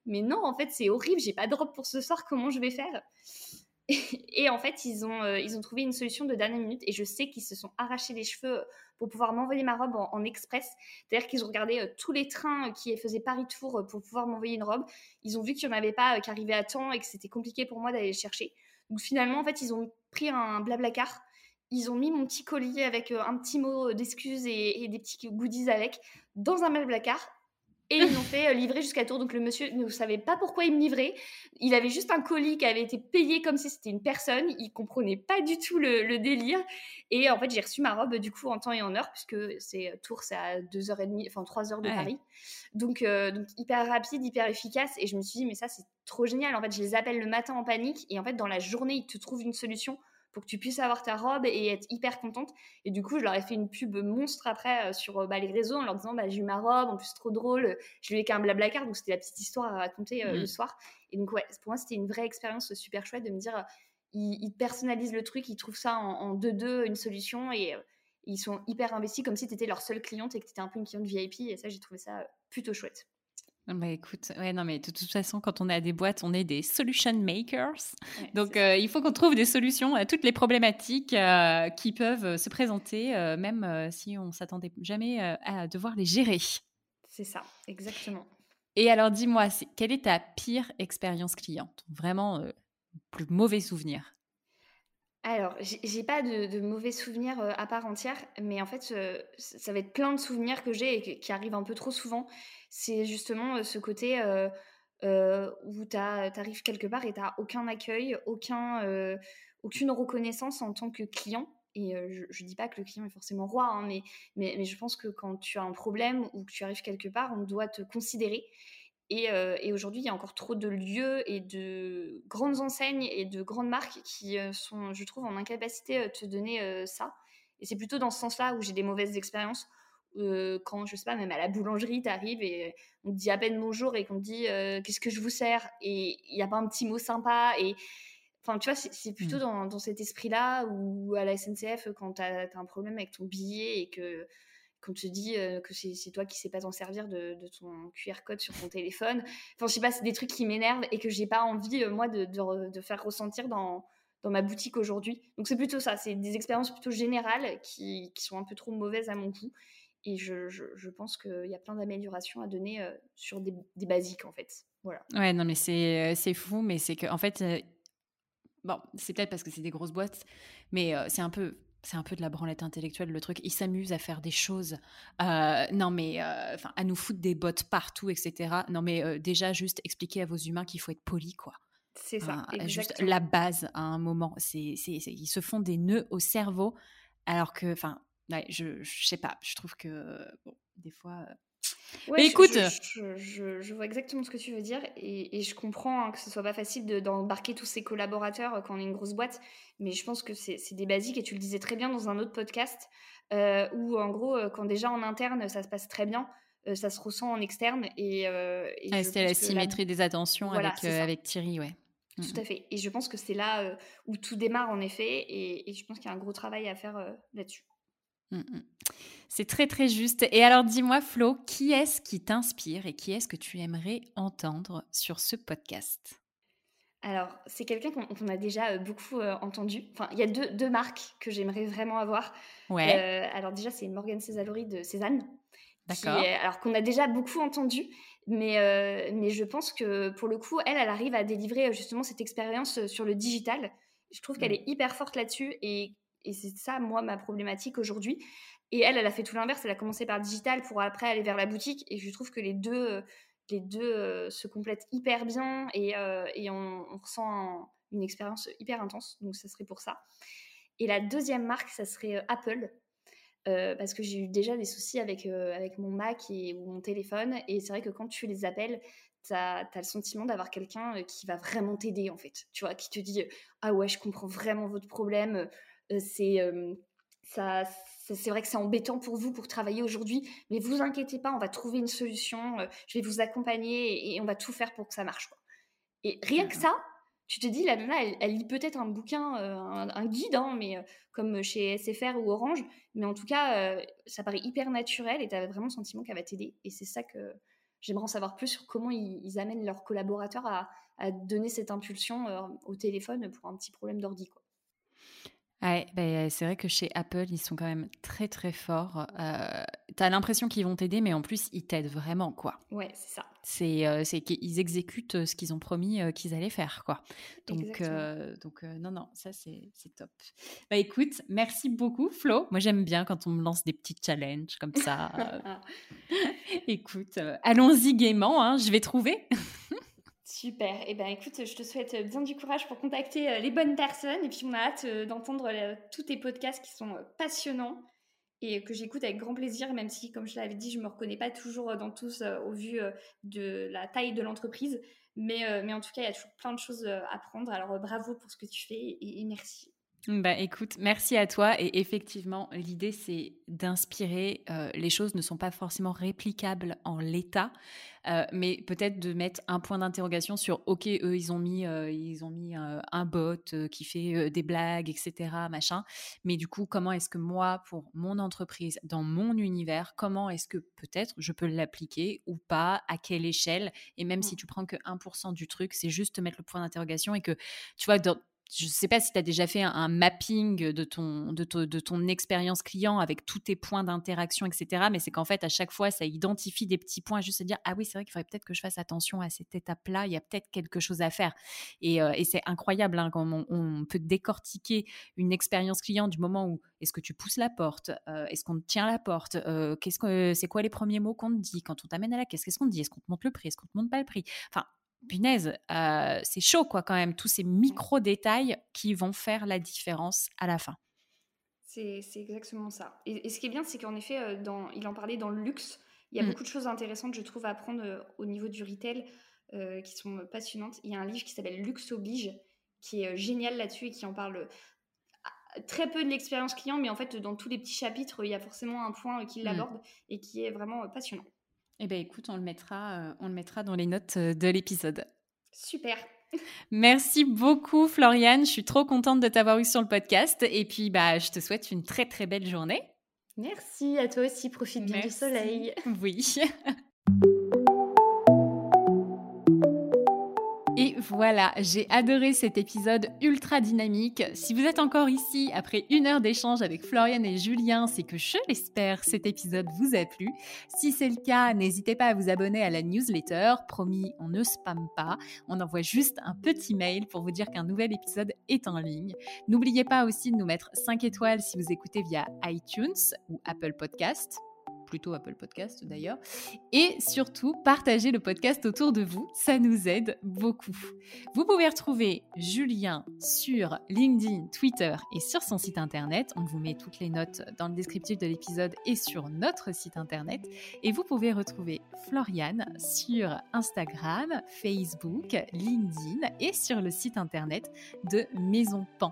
mais non, en fait, c'est horrible. J'ai pas de robe pour ce soir. Comment je vais faire ? Et, et en fait, ils ont, euh, ils ont trouvé une solution de dernière minute. Et je sais qu'ils se sont arrachés les cheveux pour pouvoir m'envoyer ma robe en, en express. C'est-à-dire qu'ils ont regardé euh, tous les trains qui faisaient Paris-Tours pour pouvoir m'envoyer une robe. Ils ont vu qu'il n'y en avait pas, euh, qui arrivait à temps et que c'était compliqué pour moi d'aller les chercher. Donc finalement, en fait, ils ont pris un Blablacar, ils ont mis mon petit colis avec un petit mot d'excuse et, et des petits goodies avec dans un Blablacar et ils l'ont fait livrer jusqu'à Tours. Donc le monsieur ne savait pas pourquoi il me livrait, il avait juste un colis qui avait été payé comme si c'était une personne, il comprenait pas du tout le, le délire. Et en fait, j'ai reçu ma robe du coup en temps et en heure puisque c'est Tours, c'est à deux heures trente, enfin trois heures de ouais. Paris. Donc, euh, donc hyper rapide, hyper efficace et je me suis dit mais ça c'est trop génial. En fait, je les appelle le matin en panique et en fait dans la journée ils te trouvent une solution pour que tu puisses avoir ta robe et être hyper contente. Et du coup je leur ai fait une pub monstre après euh, sur bah, les réseaux en leur disant bah, j'ai eu ma robe, en plus trop drôle, je lui ai qu'un Blablacar, donc c'était la petite histoire à raconter euh, mmh. le soir. Et donc ouais, pour moi c'était une vraie expérience super chouette de me dire euh, ils, ils personnalisent le truc, ils trouvent ça en deux deux une solution et euh, ils sont hyper investis comme si tu étais leur seule cliente et que tu étais un peu une cliente V I P. Et ça, j'ai trouvé ça plutôt chouette. Bah écoute, ouais, non, mais de toute façon, quand on est à des boîtes, on est des solution makers. Ouais, donc, euh, il faut qu'on trouve des solutions à toutes les problématiques euh, qui peuvent se présenter, euh, même euh, si on ne s'attendait jamais euh, à devoir les gérer. C'est ça, exactement. Et alors, dis-moi, quelle est ta pire expérience client ? Vraiment, euh, plus mauvais souvenir ? Alors, j'ai, j'ai pas de, de mauvais souvenirs euh, à part entière, mais en fait, euh, ça va être plein de souvenirs que j'ai et que, qui arrivent un peu trop souvent. C'est justement euh, ce côté euh, euh, où t'as, t'arrives quelque part et t'as aucun accueil, aucun, euh, aucune reconnaissance en tant que client. Et euh, je, je dis pas que le client est forcément roi, hein, mais, mais, mais je pense que quand tu as un problème ou que tu arrives quelque part, on doit te considérer. Et, euh, et aujourd'hui, il y a encore trop de lieux et de grandes enseignes et de grandes marques qui euh, sont, je trouve, en incapacité de te donner euh, ça. Et c'est plutôt dans ce sens-là où j'ai des mauvaises expériences. Euh, quand, je sais pas, même à la boulangerie, t'arrives et on te dit à peine bonjour et qu'on te dit euh, « qu'est-ce que je vous sers ?» Et il n'y a pas un petit mot sympa. Et... Enfin, tu vois, c'est, c'est plutôt mmh. dans, dans cet esprit-là ou à la S N C F, quand t'as, t'as un problème avec ton billet et que... qu'on te dit euh, que c'est, c'est toi qui ne sais pas t'en servir de, de ton Q R code sur ton téléphone. Enfin, je sais pas, c'est des trucs qui m'énervent et que je n'ai pas envie, euh, moi, de, de, de faire ressentir dans, dans ma boutique aujourd'hui. Donc, c'est plutôt ça. C'est des expériences plutôt générales qui, qui sont un peu trop mauvaises à mon goût. Et je, je, je pense qu'il y a plein d'améliorations à donner euh, sur des, des basiques, en fait. Voilà. Ouais, non, mais c'est, euh, c'est fou, mais c'est que, en fait... Euh, bon, c'est peut-être parce que c'est des grosses boîtes, mais euh, c'est un peu... C'est un peu de la branlette intellectuelle, le truc. Ils s'amusent à faire des choses. Euh, non, mais euh, à nous foutre des bottes partout, et cetera. Non, mais euh, déjà, juste expliquer à vos humains qu'il faut être poli, quoi. C'est ça, euh, juste la base, à un moment. C'est, c'est, c'est, ils se font des nœuds au cerveau, alors que, enfin, ouais, je, je sais pas. Je trouve que, bon, des fois... Euh... Ouais, écoute, je, je, je, je vois exactement ce que tu veux dire et, et je comprends hein, que ce soit pas facile de, d'embarquer tous ses collaborateurs quand on est une grosse boîte, mais je pense que c'est, c'est des basiques et tu le disais très bien dans un autre podcast euh, où en gros quand déjà en interne ça se passe très bien, euh, ça se ressent en externe et, euh, et ah, c'était la symétrie là... des attentions voilà, avec, euh, avec Thierry, ouais. Tout mmh. à fait. Et je pense que c'est là euh, où tout démarre en effet et, et je pense qu'il y a un gros travail à faire euh, là-dessus. C'est très très juste. Et alors dis-moi Flo, qui est-ce qui t'inspire et qui est-ce que tu aimerais entendre sur ce podcast ? Alors c'est quelqu'un qu'on, qu'on a déjà beaucoup euh, entendu. Enfin il y a deux, deux marques que j'aimerais vraiment avoir. Ouais. Euh, alors déjà c'est Morgane Sézalory de Sézane. D'accord. Qui est, alors qu'on a déjà beaucoup entendu, mais euh, mais je pense que pour le coup elle elle arrive à délivrer justement cette expérience sur le digital. Je trouve mmh. qu'elle est hyper forte là-dessus et Et c'est ça, moi, ma problématique aujourd'hui. Et elle, elle a fait tout l'inverse. Elle a commencé par digital pour après aller vers la boutique. Et je trouve que les deux, les deux se complètent hyper bien et, euh, et on, on ressent un, une expérience hyper intense. Donc, ça serait pour ça. Et la deuxième marque, ça serait Apple. Euh, parce que j'ai eu déjà des soucis avec, euh, avec mon Mac et, ou mon téléphone. Et c'est vrai que quand tu les appelles, t'as, t'as le sentiment d'avoir quelqu'un qui va vraiment t'aider, en fait. Tu vois, qui te dit « Ah ouais, je comprends vraiment votre problème ». C'est, euh, ça, ça, c'est vrai que c'est embêtant pour vous pour travailler aujourd'hui, mais vous inquiétez pas, on va trouver une solution, euh, je vais vous accompagner et, et on va tout faire pour que ça marche, quoi. Et rien que ça, tu te dis, la nana, elle, elle lit peut-être un bouquin, euh, un, un guide, hein, mais, euh, comme chez S F R ou Orange, mais en tout cas, euh, ça paraît hyper naturel et tu as vraiment le sentiment qu'elle va t'aider. Et c'est ça que j'aimerais en savoir plus sur comment ils, ils amènent leurs collaborateurs à, à donner cette impulsion euh, au téléphone pour un petit problème d'ordi, quoi. Ouais, bah, c'est vrai que chez Apple, ils sont quand même très très forts. Euh, t'as l'impression qu'ils vont t'aider, mais en plus, ils t'aident vraiment, quoi. Ouais, c'est ça. C'est, euh, c'est qu'ils exécutent ce qu'ils ont promis euh, qu'ils allaient faire, quoi. Donc, euh, donc euh, non, non, ça c'est, c'est top. Bah écoute, merci beaucoup, Flo. Moi, j'aime bien quand on me lance des petits challenges comme ça. Écoute, euh, allons-y gaiement, hein, je vais trouver. Super. Eh bien, écoute, je te souhaite bien du courage pour contacter les bonnes personnes. Et puis, on a hâte d'entendre tous tes podcasts qui sont passionnants et que j'écoute avec grand plaisir, même si, comme je l'avais dit, je ne me reconnais pas toujours dans tous au vu de la taille de l'entreprise. Mais, mais en tout cas, il y a toujours plein de choses à apprendre. Alors, bravo pour ce que tu fais et merci. Bah écoute, merci à toi. Et effectivement, l'idée, c'est d'inspirer. Euh, les choses ne sont pas forcément réplicables en l'état, euh, mais peut-être de mettre un point d'interrogation sur, ok, eux, ils ont mis, euh, ils ont mis euh, un bot euh, qui fait euh, des blagues, et cetera, machin. Mais du coup, comment est-ce que moi, pour mon entreprise, dans mon univers, comment est-ce que peut-être je peux l'appliquer ou pas, à quelle échelle? Et même si tu prends que un pour cent du truc, c'est juste te mettre le point d'interrogation et que, tu vois, dans je ne sais pas si tu as déjà fait un, un mapping de ton, de, to, de ton expérience client avec tous tes points d'interaction, et cetera. Mais c'est qu'en fait, à chaque fois, ça identifie des petits points, juste à dire « Ah oui, c'est vrai qu'il faudrait peut-être que je fasse attention à cette étape-là, il y a peut-être quelque chose à faire. » Et, euh, et c'est incroyable hein, quand on, on peut décortiquer une expérience client du moment où est-ce que tu pousses la porte, euh, est-ce qu'on te tient la porte, euh, qu'est-ce que, c'est quoi les premiers mots qu'on te dit quand on t'amène à la caisse, qu'est-ce qu'on te dit, est-ce qu'on te montre le prix, est-ce qu'on te montre pas le prix. Enfin, punaise, euh, c'est chaud quoi quand même, tous ces micro-détails qui vont faire la différence à la fin. C'est, c'est exactement ça. Et, et ce qui est bien, c'est qu'en effet, dans, il en parlait dans le luxe, il y a mmh. beaucoup de choses intéressantes, je trouve, à apprendre au niveau du retail euh, qui sont passionnantes. Il y a un livre qui s'appelle Luxe Oblige, qui est génial là-dessus et qui en parle très peu de l'expérience client, mais en fait, dans tous les petits chapitres, il y a forcément un point qui l'aborde mmh. et qui est vraiment passionnant. Eh bien, écoute, on le mettra, on le mettra dans les notes de l'épisode. Super. Merci beaucoup, Floriane. Je suis trop contente de t'avoir eu sur le podcast. Et puis, bah, je te souhaite une très, très belle journée. Merci. À toi aussi. Profite bien du soleil. Oui. Et voilà, j'ai adoré cet épisode ultra dynamique. Si vous êtes encore ici après une heure d'échange avec Floriane et Julien, c'est que je l'espère, cet épisode vous a plu. Si c'est le cas, n'hésitez pas à vous abonner à la newsletter. Promis, on ne spamme pas. On envoie juste un petit mail pour vous dire qu'un nouvel épisode est en ligne. N'oubliez pas aussi de nous mettre cinq étoiles si vous écoutez via iTunes ou Apple Podcasts. Plutôt Apple Podcast d'ailleurs, et surtout partagez le podcast autour de vous, ça nous aide beaucoup. Vous pouvez retrouver Julien sur LinkedIn, Twitter et sur son site internet, on vous met toutes les notes dans le descriptif de l'épisode et sur notre site internet, et vous pouvez retrouver Floriane sur Instagram, Facebook, LinkedIn et sur le site internet de Maison Pan.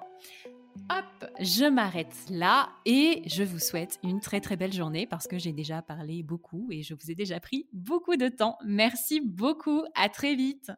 Hop, je m'arrête là et je vous souhaite une très très belle journée parce que j'ai déjà parlé beaucoup et je vous ai déjà pris beaucoup de temps. Merci beaucoup, à très vite.